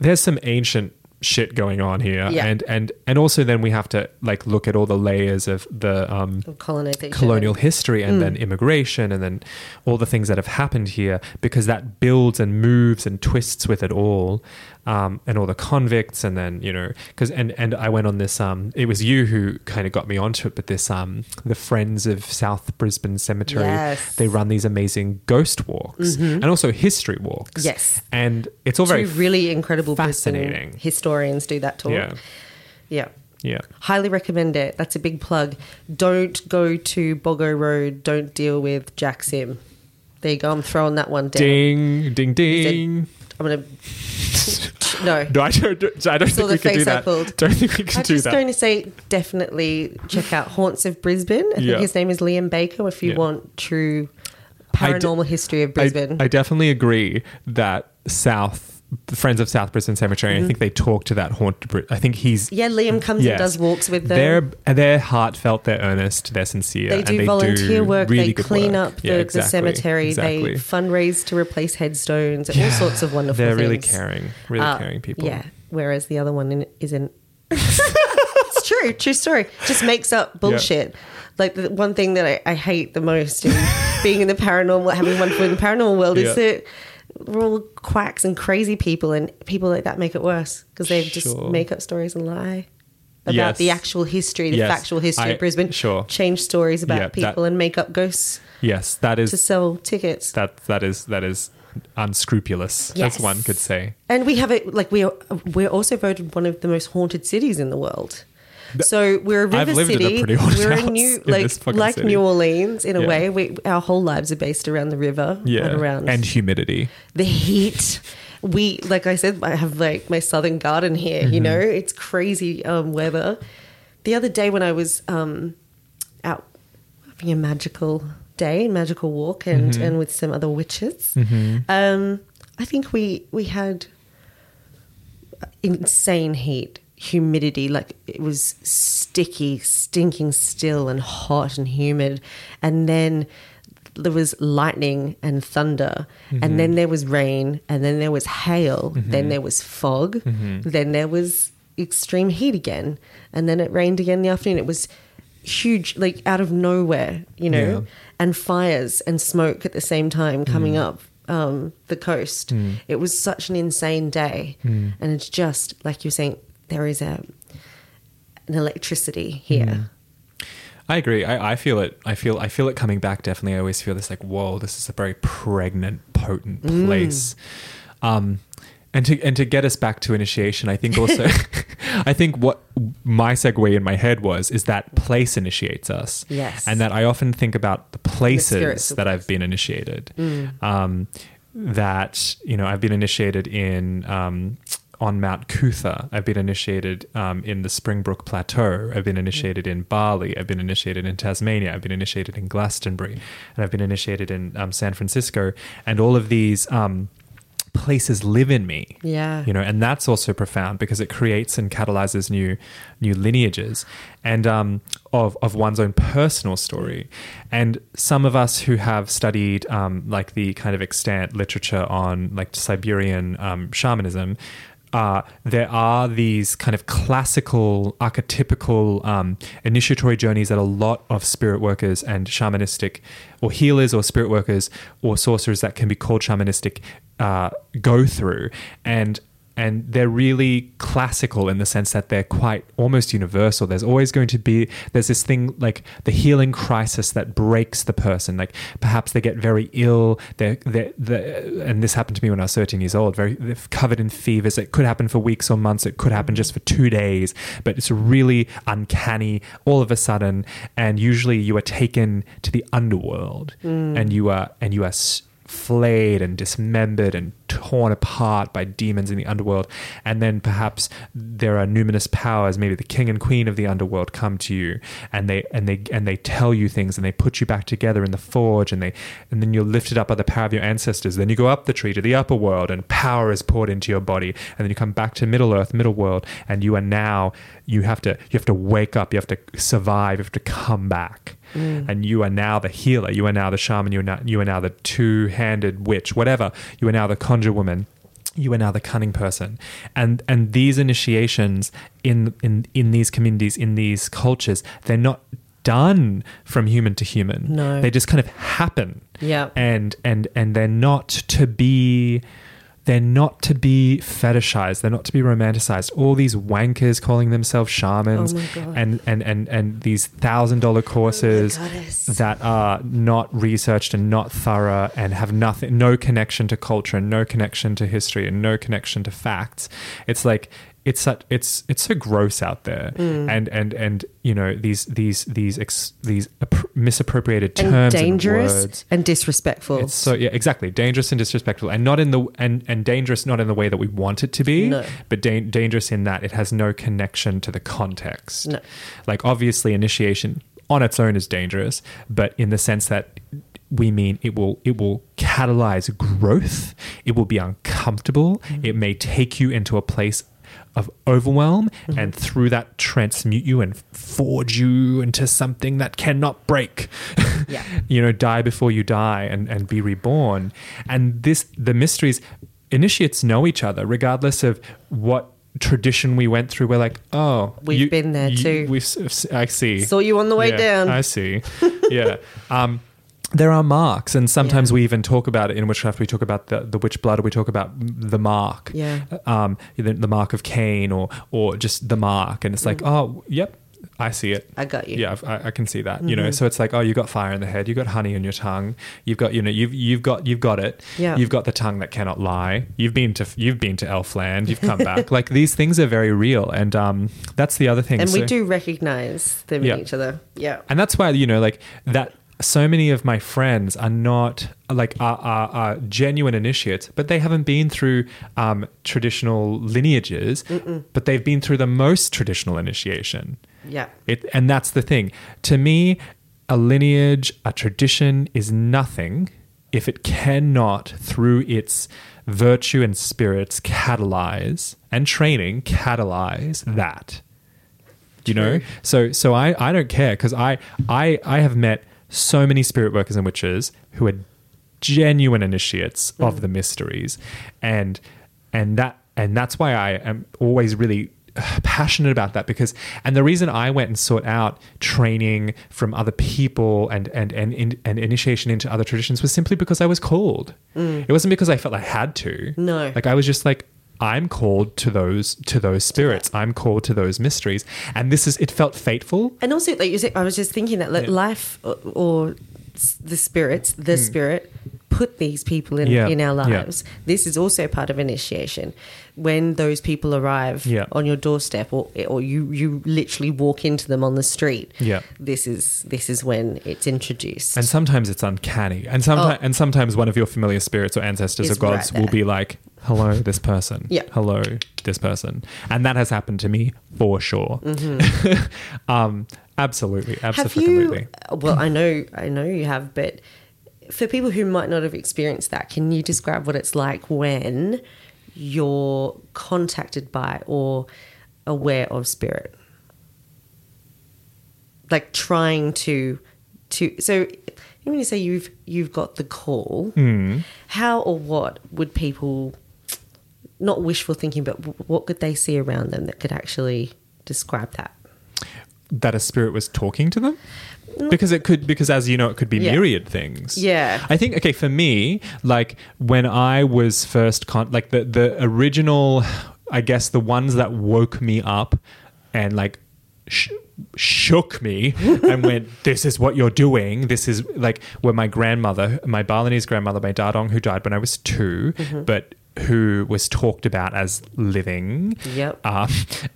there's some ancient shit going on here, yeah. and and and also then we have to like look at all the layers of the um, of colonization, colonial history, and mm. then immigration, and then all the things that have happened here, because that builds and moves and twists with it all, um, and all the convicts, and then you know, because and and I went on this. Um, it was you who kind of got me onto it, but this um, the Friends of South Brisbane Cemetery, yes. they run these amazing ghost walks mm-hmm. and also history walks. Yes, and it's all Two very really incredible, fascinating history. Do that talk. Yeah. yeah. Yeah. Highly recommend it. That's a big plug. Don't go to Boggo Road. Don't deal with Jack Sim. There you go. I'm throwing that one down. Ding, ding, ding. I'm going to. No. No, I don't, I don't think we can do that. Don't think we can do that. I'm just going to say definitely check out Haunts of Brisbane. I think yeah. his name is Liam Baker if you yeah. want true paranormal d- history of Brisbane. I, I definitely agree that South. The Friends of South Brisbane Cemetery, mm-hmm. I think they talk to that haunted... I think he's... Yeah, Liam comes yes. and does walks with them. They're, they're heartfelt, they're earnest, they're sincere. They do and they volunteer do work, really they clean work. up the, yeah, exactly, the cemetery, exactly. they fundraise to replace headstones and yeah, all sorts of wonderful they're things. They're really caring, really uh, caring people. Yeah, whereas the other one isn't... It's true, true story. Just makes up bullshit. Yep. Like the one thing that I, I hate the most in being in the paranormal, having one foot in the paranormal world yep. is that... We're all quacks and crazy people, and people like that make it worse because they sure. just make up stories and lie about yes. the actual history, the yes. factual history I, of Brisbane. Sure, change stories about yeah, people that, and make up ghosts. Yes, that is to sell tickets. That that is that is unscrupulous, yes. as one could say. And we have it like we are, we're also voted one of the most haunted cities in the world. So we're a river city. A we're a new, like, like city. New Orleans in a yeah. way. We, our whole lives are based around the river yeah. and around and humidity, the heat. We, like I said, I have like my southern garden here. Mm-hmm. You know, it's crazy um, weather. The other day when I was um, out having a magical day, magical walk, and, mm-hmm. and with some other witches, mm-hmm. um, I think we we had insane heat. Humidity, like it was sticky, stinking still and hot and humid, and then there was lightning and thunder, mm-hmm. and then there was rain, and then there was hail, mm-hmm. then there was fog, mm-hmm. then there was extreme heat again, and then it rained again in the afternoon. It was huge, like out of nowhere, you know, yeah. and fires and smoke at the same time coming mm. up. Um, the coast. Mm. It was such an insane day, mm. and it's just like you're saying. There is a an electricity here. Mm. I agree. I, I feel it. I feel I feel it coming back. Definitely, I always feel this like, whoa, this is a very pregnant, potent place. Mm. Um, and to and to get us back to initiation, I think also, I think what my segue in my head was is that place initiates us. Yes, and that I often think about the places the that I've been initiated. Mm. Um, that you know, I've been initiated in. Um, On Mount Kutha, I've been initiated um, in the Springbrook Plateau. I've been initiated in Bali. I've been initiated in Tasmania. I've been initiated in Glastonbury, and I've been initiated in um, San Francisco. And all of these um, places live in me. Yeah. You know, and that's also profound because it creates and catalyzes new new lineages and um, of, of one's own personal story. And some of us who have studied um, like the kind of extant literature on like Siberian um, shamanism, Uh, there are these kind of classical, archetypical um, initiatory journeys that a lot of spirit workers and shamanistic or healers or spirit workers or sorcerers that can be called shamanistic uh, go through. And and they're really classical in the sense that they're quite almost universal. There's always going to be, there's this thing like the healing crisis that breaks the person. Like perhaps they get very ill, they're, they're, they're, and this happened to me when I was thirteen years old, very they're covered in fevers. It could happen for weeks or months. It could happen just for two days, but it's really uncanny all of a sudden. And usually you are taken to the underworld mm. and you are, and you are, flayed and dismembered and torn apart by demons in the underworld, and then perhaps there are numinous powers, maybe the king and queen of the underworld come to you and they and they and they tell you things and they put you back together in the forge, and they and then you're lifted up by the power of your ancestors. Then you go up the tree to the upper world and power is poured into your body, and then you come back to Middle Earth, Middle World, and you are now you have to you have to wake up, you have to survive, you have to come back. Mm. And you are now the healer, you are now the shaman, you are now, you are now the two-handed witch, whatever. You are now the conjure woman, you are now the cunning person. And and these initiations in in, in these communities, in these cultures, they're not done from human to human. No. They just kind of happen. Yeah. And and and they're not to be They're not to be fetishized. They're not to be romanticized. All these wankers calling themselves shamans oh and, and, and, and these one thousand dollars courses oh that are not researched and not thorough and have nothing, no connection to culture and no connection to history and no connection to facts. It's like... It's such, it's it's so gross out there, mm. and and and you know these these these ex, these misappropriated terms and dangerous and, words. And disrespectful. It's so yeah, exactly, dangerous and disrespectful, and not in the and, and dangerous not in the way that we want it to be, no. but da- dangerous in that it has no connection to the context. No. Like obviously, initiation on its own is dangerous, but in the sense that. We mean it will it will catalyze growth. It will be uncomfortable. Mm-hmm. It may take you into a place of overwhelm mm-hmm. and through that transmute you and forge you into something that cannot break. Yeah. You know, die before you die and, and be reborn. And this the mysteries, initiates know each other regardless of what tradition we went through. We're like, oh, we've you, been there you, too. We I see. Saw you on the way yeah, down. I see. Yeah. um There are marks, and sometimes yeah. we even talk about it in witchcraft. We talk about the, the witch blood, or we talk about the mark, yeah. um, the, the mark of Cain, or or just the mark. And it's like, mm. oh, yep, I see it. I got you. Yeah, I, I can see that. Mm-hmm. You know, so it's like, oh, you got fire in the head, you got honey in your tongue, you've got, you know, you've you've got you've got it. Yeah. You've got the tongue that cannot lie. You've been to you've been to Elfland. You've come back. Like these things are very real, and um, that's the other thing. And so, we do recognize them yeah. in each other. Yeah, and that's why you know, like that. So many of my friends are not like are, are, are genuine initiates, but they haven't been through um, traditional lineages, Mm-mm. but they've been through the most traditional initiation. Yeah, it, and that's the thing. To me, a lineage, a tradition is nothing if it cannot, through its virtue and spirits, catalyze and training, catalyze that. You True. know, so so I, I don't care because I I I have met. So many spirit workers and witches who are genuine initiates mm. of the mysteries, and and that and that's why I am always really passionate about that, because and the reason I went and sought out training from other people and and and, and, and initiation into other traditions was simply because I was called. Mm. It wasn't because I felt I had to. No, like I was just like. I'm called to those to those spirits. I'm called to those mysteries, and this is it. Felt fateful, and also like you said, I was just thinking that like, yeah. life or, or the spirits, the mm. spirit, put these people in yeah. in our lives. Yeah. This is also part of initiation. When those people arrive yeah. on your doorstep, or or you, you literally walk into them on the street, yeah. this is this is when it's introduced. And sometimes it's uncanny, and sometimes oh. and sometimes one of your familiar spirits or ancestors it's or gods right will be like. Hello, this person. Yeah. Hello, this person. And that has happened to me for sure. Mm-hmm. um, absolutely, absolutely. Have you, well, I know, I know you have, but for people who might not have experienced that, can you describe what it's like when you're contacted by or aware of spirit? Like trying to to so when you say you've you've got the call, mm. how or what would people, not wishful thinking, but what could they see around them that could actually describe that? That a spirit was talking to them? Because it could, because as you know, it could be yeah. myriad things. Yeah. I think, okay, for me, like when I was first, con- like the, the original, I guess the ones that woke me up and like sh- shook me and went, this is what you're doing. This is like where my grandmother, my Balinese grandmother, my Dadong, who died when I was two, mm-hmm. but who was talked about as living, yep. uh,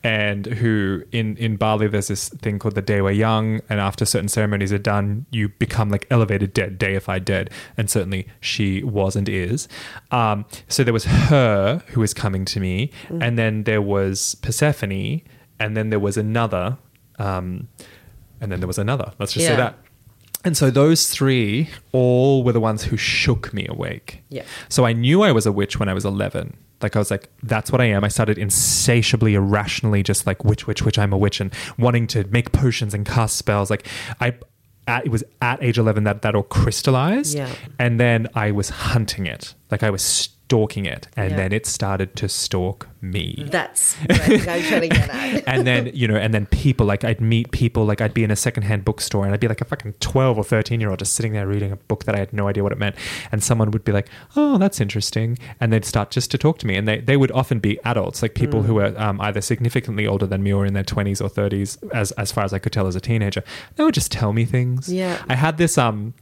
and who in, in Bali there's this thing called the Dewa Yang, and after certain ceremonies are done, you become like elevated dead, deified dead, and certainly she was and is. Um, so there was her who was coming to me, mm. and then there was Persephone, and then there was another, um, and then there was another. Let's just yeah. say that. And so those three all were the ones who shook me awake. Yeah. So I knew I was a witch when I was eleven. Like I was like, that's what I am. I started insatiably, irrationally, just like witch, witch, witch, I'm a witch, and wanting to make potions and cast spells. Like I, at, it was at age eleven that that all crystallized. Yeah. And then I was hunting it. Like I was stalking it. And yeah. then it started to stalk me. That's what I'm trying to get at. And then, you know, and then people, like I'd meet people, like I'd be in a secondhand bookstore and I'd be like a fucking twelve or thirteen year old just sitting there reading a book that I had no idea what it meant. And someone would be like, oh, that's interesting. And they'd start just to talk to me. And they, they would often be adults, like people mm. who were um, either significantly older than me or in their twenties or thirties, as, as far as I could tell as a teenager. They would just tell me things. Yeah. I had this, um,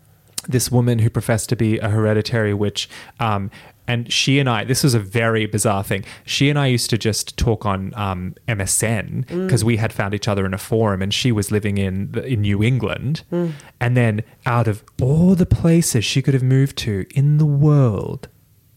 this woman who professed to be a hereditary witch, um, and she and I, this was a very bizarre thing. She and I used to just talk on um, M S N because mm. we had found each other in a forum, and she was living in in New England. Mm. And then out of all the places she could have moved to in the world,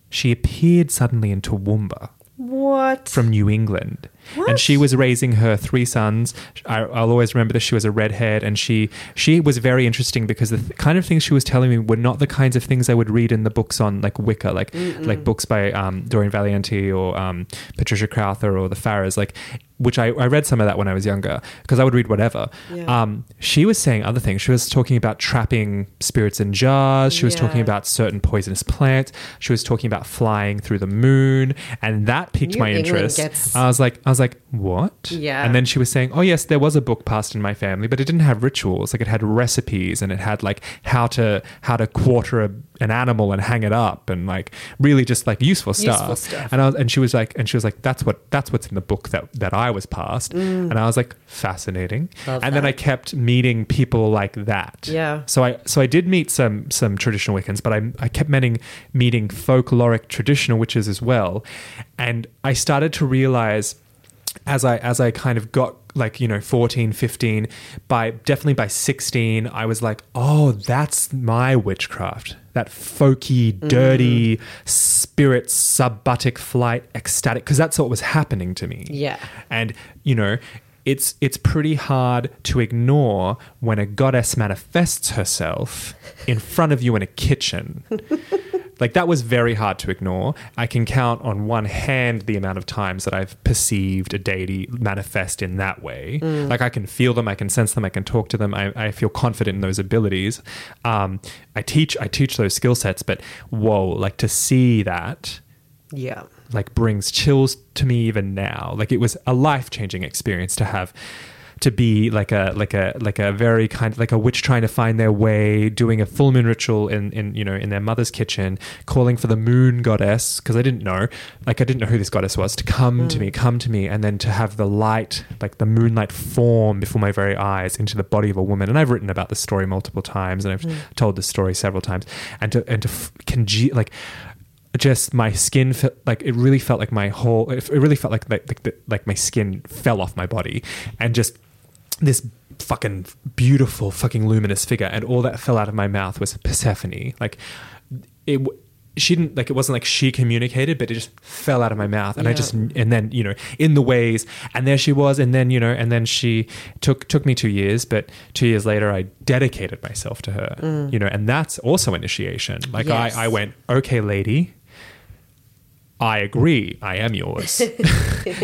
she appeared suddenly in Toowoomba. What? From New England. What? And she was raising her three sons. I, I'll always remember that she was a redhead, and she she was very interesting because the th- kind of things she was telling me were not the kinds of things I would read in the books on like Wicca, like Mm-mm. like books by um, Dorian Valiante or um, Patricia Crowther or the Farrers, like which I, I read some of that when I was younger because I would read whatever. Yeah. Um, she was saying other things. She was talking about trapping spirits in jars. She was yeah. talking about certain poisonous plants. She was talking about flying through the moon, and that piqued New my England interest. Gets- I was like, I was like, what? Yeah. And then she was saying, oh yes, there was a book passed in my family, but it didn't have rituals. Like it had recipes, and it had like how to how to quarter a, an animal and hang it up, and like really just like useful stuff. Useful stuff. And I was, and she was like, and she was like, that's what that's what's in the book that that I was passed. Mm. And I was like, fascinating. Love and that. Then I kept meeting people like that. Yeah. So I so I did meet some some traditional Wiccans, but I I kept meeting meeting folkloric traditional witches as well, and I started to realize. As I as I kind of got like, you know, fourteen, fifteen, by definitely by sixteen, I was like, oh, that's my witchcraft. That folky, dirty, mm. spirit, subbutic flight, ecstatic, because that's what was happening to me. Yeah. And, you know, it's it's pretty hard to ignore when a goddess manifests herself in front of you in a kitchen. Like, that was very hard to ignore. I can count on one hand the amount of times that I've perceived a deity manifest in that way. Mm. Like, I can feel them. I can sense them. I can talk to them. I, I feel confident in those abilities. Um, I teach I teach those skill sets, but, whoa, like, to see that, yeah, like, brings chills to me even now. Like, it was a life-changing experience to have... to be like a like a like a very kind of like a witch trying to find their way, doing a full moon ritual in, in you know in their mother's kitchen, calling for the moon goddess, because I didn't know like I didn't know who this goddess was, to come mm. to me, come to me, and then to have the light, like the moonlight, form before my very eyes into the body of a woman. And I've written about this story multiple times, and I've mm. told this story several times, and to and to conge- like just my skin felt like it really felt like my whole it really felt like like like, like my skin fell off my body, and just this fucking beautiful, fucking luminous figure, and all that fell out of my mouth was Persephone. Like, it she didn't, like, it wasn't like she communicated, but it just fell out of my mouth. And yeah. I just, and then, you know, in the ways, and there she was. And then, you know, and then she took, took me two years, but two years later, I dedicated myself to her, mm. you know, and that's also initiation. Like yes. I, I went, okay, lady, I agree. I am yours.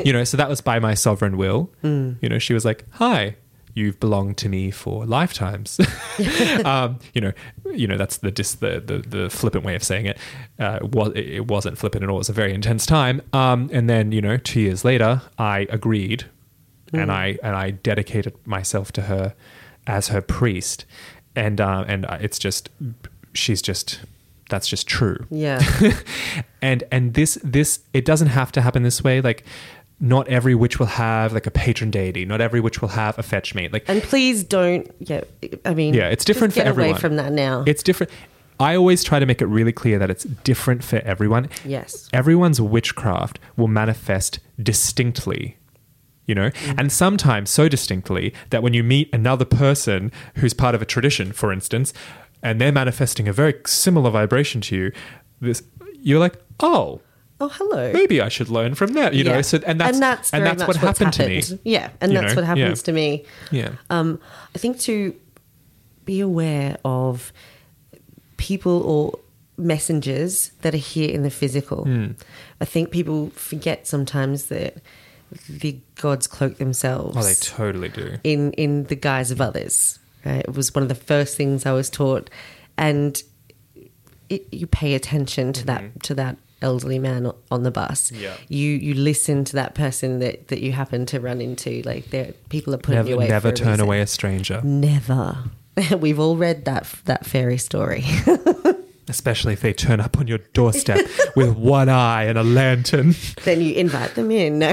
You know, so that was by my sovereign will. Mm. You know, she was like, hi, you've belonged to me for lifetimes. um, you know, you know that's the dis the, the the flippant way of saying it. Uh, it was it wasn't flippant at all. It was a very intense time. Um, and then you know, two years later, I agreed, mm. and I and I dedicated myself to her as her priest. And uh, and it's just she's just that's just true. Yeah. and and this this it doesn't have to happen this way. Like. Not every witch will have like a patron deity. Not every witch will have a fetch mate. Like, and please don't. Yeah, I mean, yeah, it's different just for everyone. Get away from that now. It's different. I always try to make it really clear that it's different for everyone. Yes, everyone's witchcraft will manifest distinctly. You know, mm. and sometimes so distinctly that when you meet another person who's part of a tradition, for instance, and they're manifesting a very similar vibration to you, this you're like, oh. Oh, hello. Maybe I should learn from that, you yeah. know. So, and that's and that's, and that's what happened happened. to me. Yeah, and you that's know? what happens yeah. to me. Yeah. Um, I think to be aware of people or messengers that are here in the physical. Mm. I think people forget sometimes that the gods cloak themselves. Oh, they totally do. In in the guise of others. Right? It was one of the first things I was taught, and it, you pay attention to mm-hmm. that to that. elderly man on the bus. Yeah. You you listen to that person that, that you happen to run into. Like there people are putting never, you away. Never for a turn reason. away a stranger. Never. We've all read that that fairy story. Especially if they turn up on your doorstep with one eye and a lantern. Then you invite them in. No.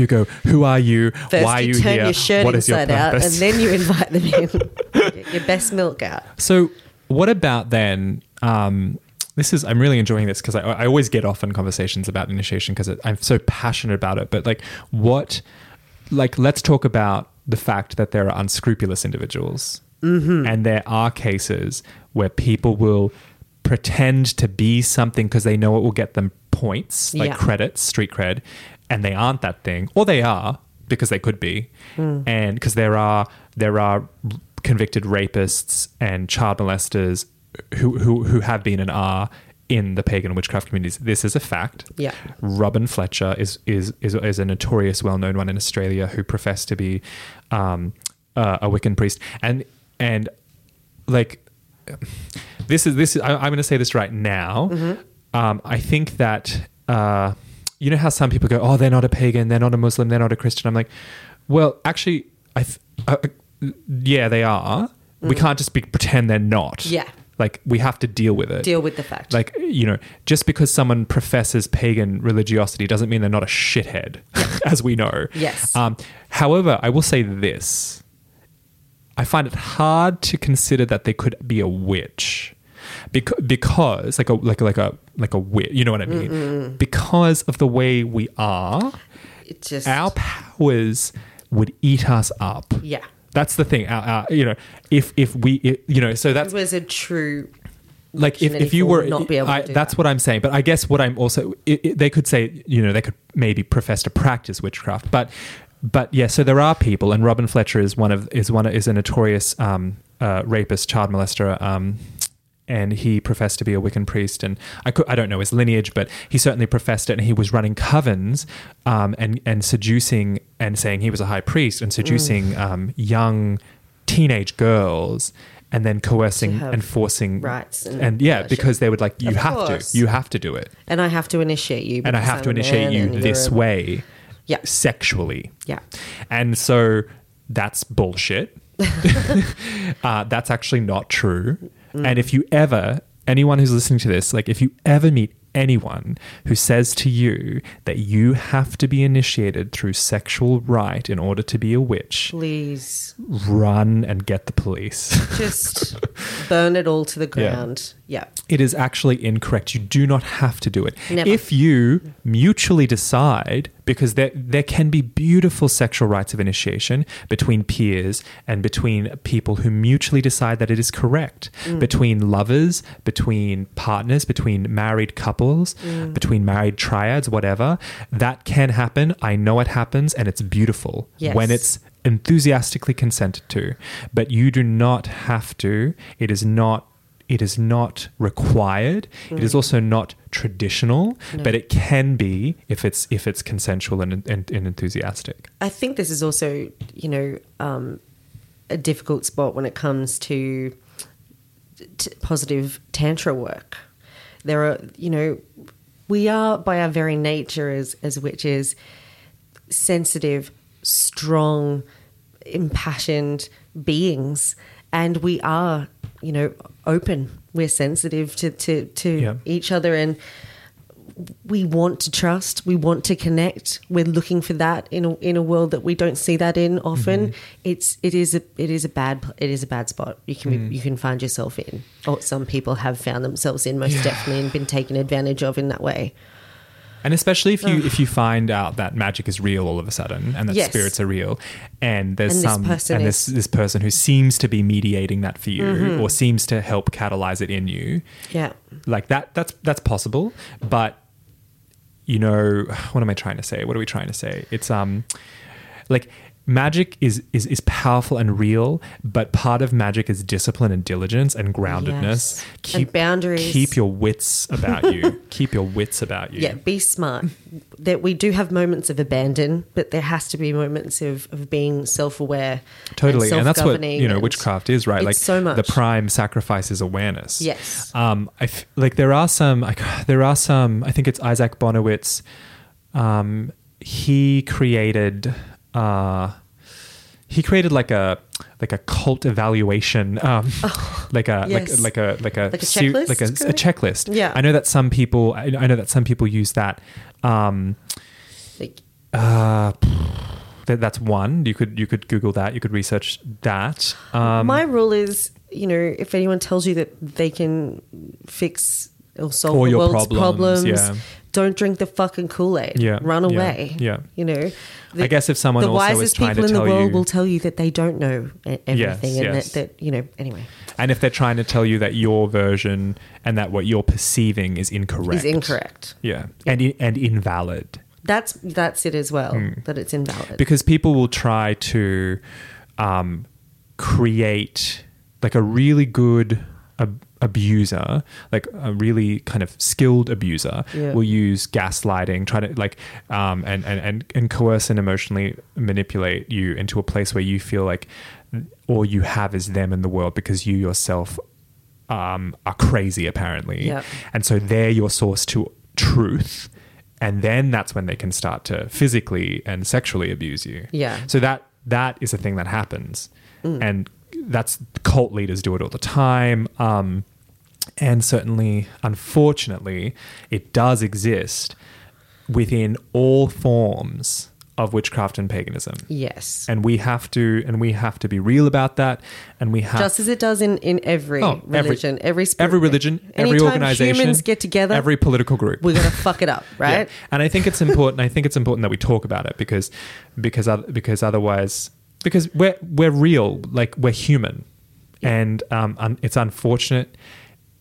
You go, who are you? First Why you are you turn here? Your shirt what is your purpose? Out and then you invite them in. Get your best milk out. So what about then um This is, I'm really enjoying this because I, I always get off on conversations about initiation because I'm so passionate about it. But like what, like let's talk about the fact that there are unscrupulous individuals mm-hmm. and there are cases where people will pretend to be something because they know it will get them points, like yeah. credits, street cred, and they aren't that thing, or they are because they could be. Mm. And because there are, there are convicted rapists and child molesters Who, who who have been and are in the pagan witchcraft communities. This is a fact. Yeah. Robin Fletcher is is is, is a notorious, well-known one in Australia who professed to be um, uh, a Wiccan priest. And and like this is this is, I, I'm going to say this right now. Mm-hmm. Um, I think that uh, you know how some people go, oh, they're not a pagan, they're not a Muslim, they're not a Christian. I'm like, well, actually, I th- uh, yeah, they are. Mm. We can't just be, pretend they're not. Yeah. Like, we have to deal with it. Deal with the fact. Like, you know, just because someone professes pagan religiosity doesn't mean they're not a shithead, as we know. Yes. Um, however, I will say this. I find it hard to consider that they could be a witch. Beca- because, like a, like, like a, like a witch, you know what I mean? Mm-mm. Because of the way we are, it just... our powers would eat us up. Yeah. That's the thing, our, our, you know, if if we, it, you know, so that's... It was a true... Like, if, if you were... Not be able I, to do that's that. What I'm saying. But I guess what I'm also... It, it, they could say, you know, they could maybe profess to practice witchcraft. But, but yeah, so there are people, and Robin Fletcher is one of... Is one is a notorious um, uh, rapist, child molester, um, and he professed to be a Wiccan priest. And I, could, I don't know his lineage, but he certainly professed it, and he was running covens um, and, and seducing... and saying he was a high priest and seducing mm. um, young teenage girls and then coercing and forcing rights and, and yeah worship. Because they would like you of have course. to you have to do it and I have to initiate you and I have I'm to initiate you this way yeah sexually yeah and so that's bullshit. uh, that's actually not true. Mm. And if you ever anyone who's listening to this, like if you ever meet anyone who says to you that you have to be initiated through sexual rite in order to be a witch, please run and get the police. Just burn it all to the ground. Yeah. yeah. It is actually incorrect. You do not have to do it. Never. If you mutually decide, because there there can be beautiful sexual rites of initiation between peers and between people who mutually decide that it is correct, mm. between lovers, between partners, between married couples, mm. between married triads, whatever. That can happen. I know it happens, and it's beautiful yes. when it's enthusiastically consented to. But you do not have to. It is not It is not required. Mm. It is also not traditional, no. but it can be if it's if it's consensual and, and, and enthusiastic. I think this is also, you know, um, a difficult spot when it comes to t- positive tantra work. There are, you know, we are by our very nature as as witches, sensitive, strong, impassioned beings, and we are, you know, open. We're sensitive to, to, to yeah. each other, and we want to trust. We want to connect. We're looking for that in a, in a world that we don't see that in often. Mm-hmm. It's it is a it is a bad it is a bad spot. You can mm. be, you can find yourself in, or some people have found themselves in, most yeah. definitely, and been taken advantage of in that way. And especially if you oh. if you find out that magic is real all of a sudden, and that yes. spirits are real, and there's and some this and this is. this person who seems to be mediating that for you, mm-hmm. or seems to help catalyze it in you. Yeah, like that. That's that's possible, but you know, what am I trying to say? What are we trying to say? It's um, like. Magic is, is is powerful and real, but part of magic is discipline and diligence and groundedness. Yes. Keep and boundaries. Keep your wits about you. Keep your wits about you. Yeah, be smart. That we do have moments of abandon, but there has to be moments of, of being self-aware. Totally, and, and that's what you know. Witchcraft is right. Like so much. The prime sacrifice is awareness. Yes. Um. I f- like there are some. Like, there are some. I think it's Isaac Bonowitz. Um. He created. Uh, he created like a like a cult evaluation, um, oh, like a yes. like, like a like a like a checklist. Like a, a checklist. Yeah, I know that some people. I know that some people use that. Um, like, uh, that's one. You could you could Google that. You could research that. Um, My rule is, you know, if anyone tells you that they can fix or solve or the your world's problems, problems yeah. don't drink the fucking Kool-Aid. Yeah, run away. Yeah, yeah. You know, the, I guess if someone also is trying to tell you, the wisest people in the world will tell you that they don't know everything, yes, and yes. That, that you know anyway. And if they're trying to tell you that your version and that what you're perceiving is incorrect, is incorrect. Yeah, yeah. and and invalid. That's that's it as well. Mm. That it's invalid because people will try to um, create like a really good. A, abuser, like a really kind of skilled abuser yeah. will use gaslighting, try to like um and, and and and coerce and emotionally manipulate you into a place where you feel like all you have is them in the world because you yourself um are crazy apparently yep. and so they're your source to truth, and then that's when they can start to physically and sexually abuse you. Yeah, so that that is a thing that happens mm. and that's cult leaders do it all the time. Um, and certainly, unfortunately, it does exist within all forms of witchcraft and paganism. Yes. And we have to and we have to be real about that. And we have just as it does in, in every oh, religion, every every, spirit, every religion, every organization, humans get together, every political group. We're gonna fuck it up, right? Yeah. And I think it's important I think it's important that we talk about it because because because otherwise Because we're we're real, like we're human, yeah. and um, un- it's unfortunate.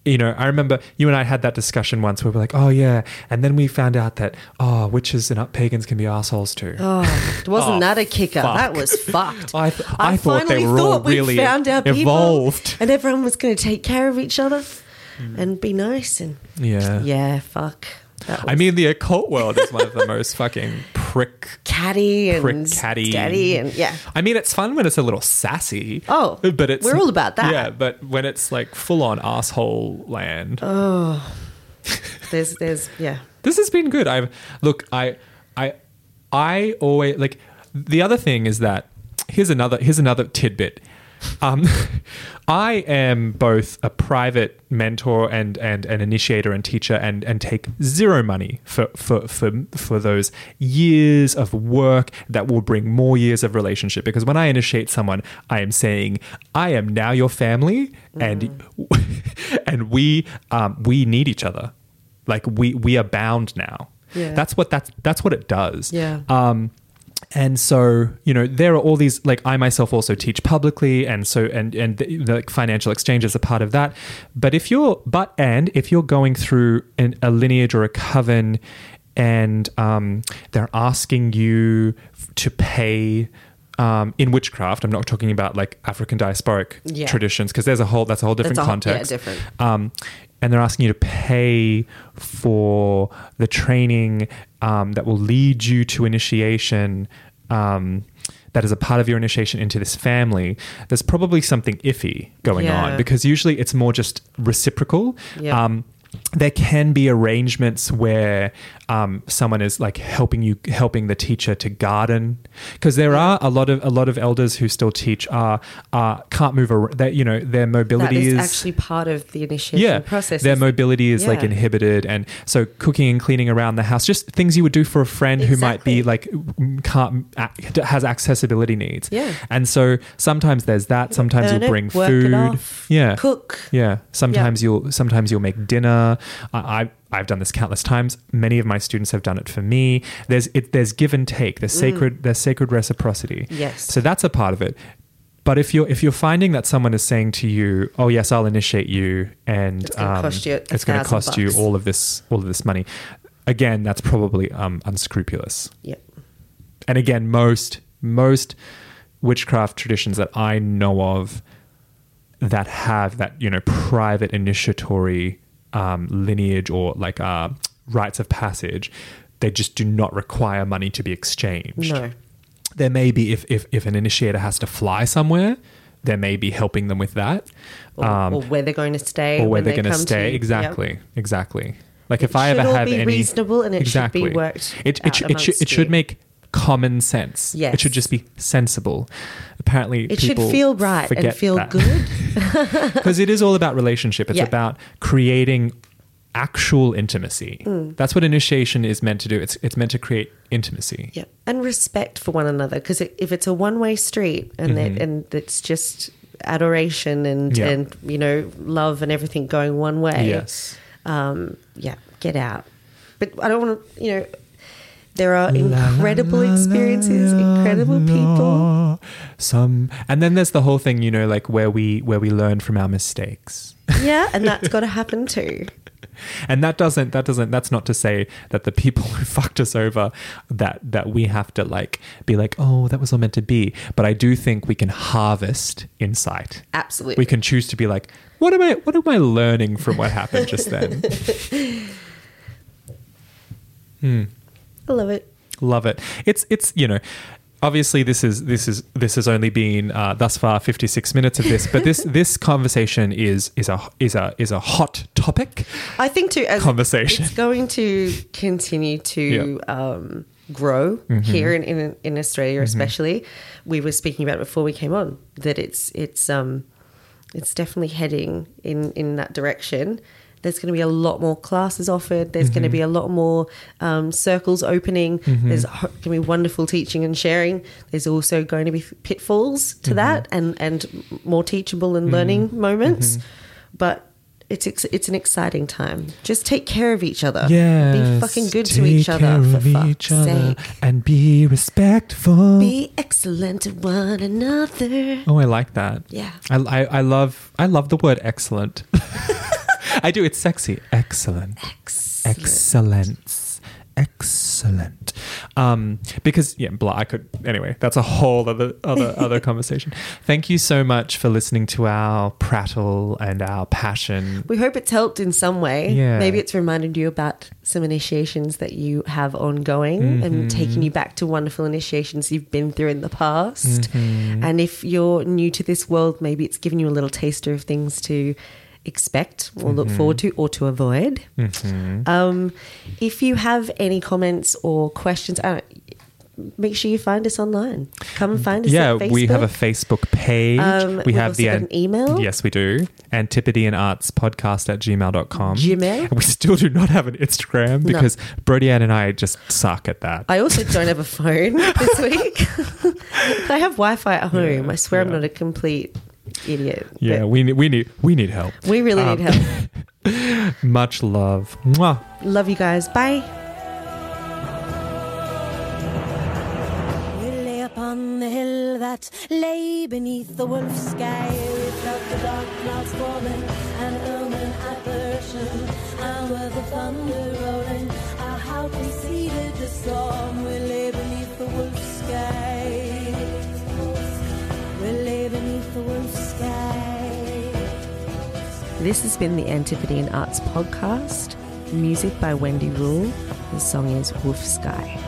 You know, I remember you and I had that discussion once where we were like, "Oh yeah," and then we found out that oh, witches and pagans can be assholes too. Oh, wasn't oh, that a kicker? Fuck. That was fucked. I, th- I, I thought they were thought all really found our evolved, people and everyone was going to take care of each other mm. and be nice and yeah, yeah, fuck. Was- I mean, the occult world is one of the most fucking prick catty and prick catty. catty and yeah. I mean, it's fun when it's a little sassy. Oh, but it's we're all about that. Yeah, but when it's like full on asshole land. Oh, there's there's yeah. This has been good. I've look. I I I always like the other thing is that here's another here's another tidbit. Um, I am both a private mentor and and an initiator and teacher, and and take zero money for, for for for those years of work that will bring more years of relationship. Because when I initiate someone, I am saying, I am now your family, and mm. and we um, we need each other, like we we are bound now. Yeah. That's what that's that's what it does. Yeah. Um, and so, you know, there are all these, like, I myself also teach publicly, and so and and the, the financial exchange is a part of that. But if you're but and if you're going through an, a lineage or a coven, and um, they're asking you to pay. Um, in witchcraft, I'm not talking about like African diasporic yeah. traditions, because there's a whole that's a whole different a, context. Yeah, different. Um, and they're asking you to pay for the training um, that will lead you to initiation. Um, that is a part of your initiation into this family. There's probably something iffy going yeah. on, because usually it's more just reciprocal. Yeah. Um, there can be arrangements where um, someone is like helping you, helping the teacher to garden, because there are a lot of a lot of elders who still teach are uh, can't move around. That, you know, their mobility that is, is actually part of the initiation yeah, process. Their mobility is yeah. like inhibited, and so cooking and cleaning around the house, just things you would do for a friend exactly. who might be like can't has accessibility needs. Yeah, and so sometimes there's that. Sometimes Earn you'll bring it, work food. It off, yeah, cook. Yeah, sometimes yeah. you'll sometimes you'll make dinner. I, I've done this countless times. Many of my students have done it for me. There's it, there's give and take. There's mm. sacred there's sacred reciprocity. Yes. So that's a part of it. But if you're if you're finding that someone is saying to you, "Oh yes, I'll initiate you," and it's going to um, cost you, it's going to cost bucks. you all of this all of this money, again, that's probably um, unscrupulous. Yep. And again, most most witchcraft traditions that I know of that have that, you know, private initiatory. Um, lineage or like uh, rites of passage, they just do not require money to be exchanged. No. There may be, if, if, if an initiator has to fly somewhere, there may be helping them with that. Or, um, or where they're going to stay. Or where they're they going to stay. Exactly, yep. exactly. Like it if I ever have any... It should all be reasonable and it exactly. should be worked it, it, it, it, should, it should make common sense. Yes. It should just be sensible. Apparently it people should feel right and feel that. good. Because it is all about relationship. It's yeah. about creating actual intimacy. Mm. That's what initiation is meant to do. It's it's meant to create intimacy. Yeah. And respect for one another. Because it, if it's a one-way street and mm-hmm. it, and it's just adoration and, yeah. and, you know, love and everything going one way. Yes. Um, yeah, get out. But I don't want to, you know... There are incredible experiences, incredible people. Some, and then there's the whole thing, you know, like where we where we learn from our mistakes. Yeah, and that's got to happen too. And that doesn't that doesn't that's not to say that the people who fucked us over that that we have to like be like, oh, that was all meant to be. But I do think we can harvest insight. Absolutely, we can choose to be like, what am I what am I learning from what happened just then? Hmm. I love it. Love it. It's it's you know, obviously this is this is this has only been uh, thus far fifty-six minutes of this, but this this conversation is is a is a is a hot topic. I think too. As conversation. It's going to continue to yeah. um, grow mm-hmm. here in, in in Australia, especially. Mm-hmm. We were speaking about it before we came on that it's it's um it's definitely heading in, in that direction. There's going to be a lot more classes offered. There's mm-hmm. going to be a lot more um, circles opening. Mm-hmm. There's going to be wonderful teaching and sharing. There's also going to be pitfalls to mm-hmm. that and, and more teachable and mm-hmm. learning moments. Mm-hmm. But it's it's an exciting time. Just take care of each other. Yes, be fucking good to each other, for fuck's sake. And be respectful. Be excellent to one another. Oh, I like that. Yeah. I, I, I, love, I love the word excellent. I do. It's sexy. Excellent. Excellent. Excellence. Excellent. Um, because, yeah, blah, I could... Anyway, that's a whole other other, other conversation. Thank you so much for listening to our prattle and our passion. We hope it's helped in some way. Yeah. Maybe it's reminded you about some initiations that you have ongoing mm-hmm. and taking you back to wonderful initiations you've been through in the past. Mm-hmm. And if you're new to this world, maybe it's given you a little taster of things to... expect or look mm-hmm. forward to or to avoid. Mm-hmm. Um, if you have any comments or questions, uh, make sure you find us online. Come and find us yeah, on Facebook. Yeah, we have a Facebook page. Um, we have the an email. Yes, we do. antipodean arts podcast at gmail dot com. Gmail? We still do not have an Instagram because no. Brodie Ann and I just suck at that. I also don't have a phone this week. I have Wi-Fi at home. Yeah, I swear yeah. I'm not a complete... idiot. Yeah, we need we need we need help. We really um, need help. Much love. Mwah. Love you guys. Bye. that lay beneath the wolf sky. We felt the dark clouds falling, an omen apparition, and with the thunder rolling, our howl preceded the storm. We lay beneath the wolf sky. We lay beneath the wolf sky. This has been the Antipodean Arts Podcast. Music by Wendy Rule. The song is Wolf Sky.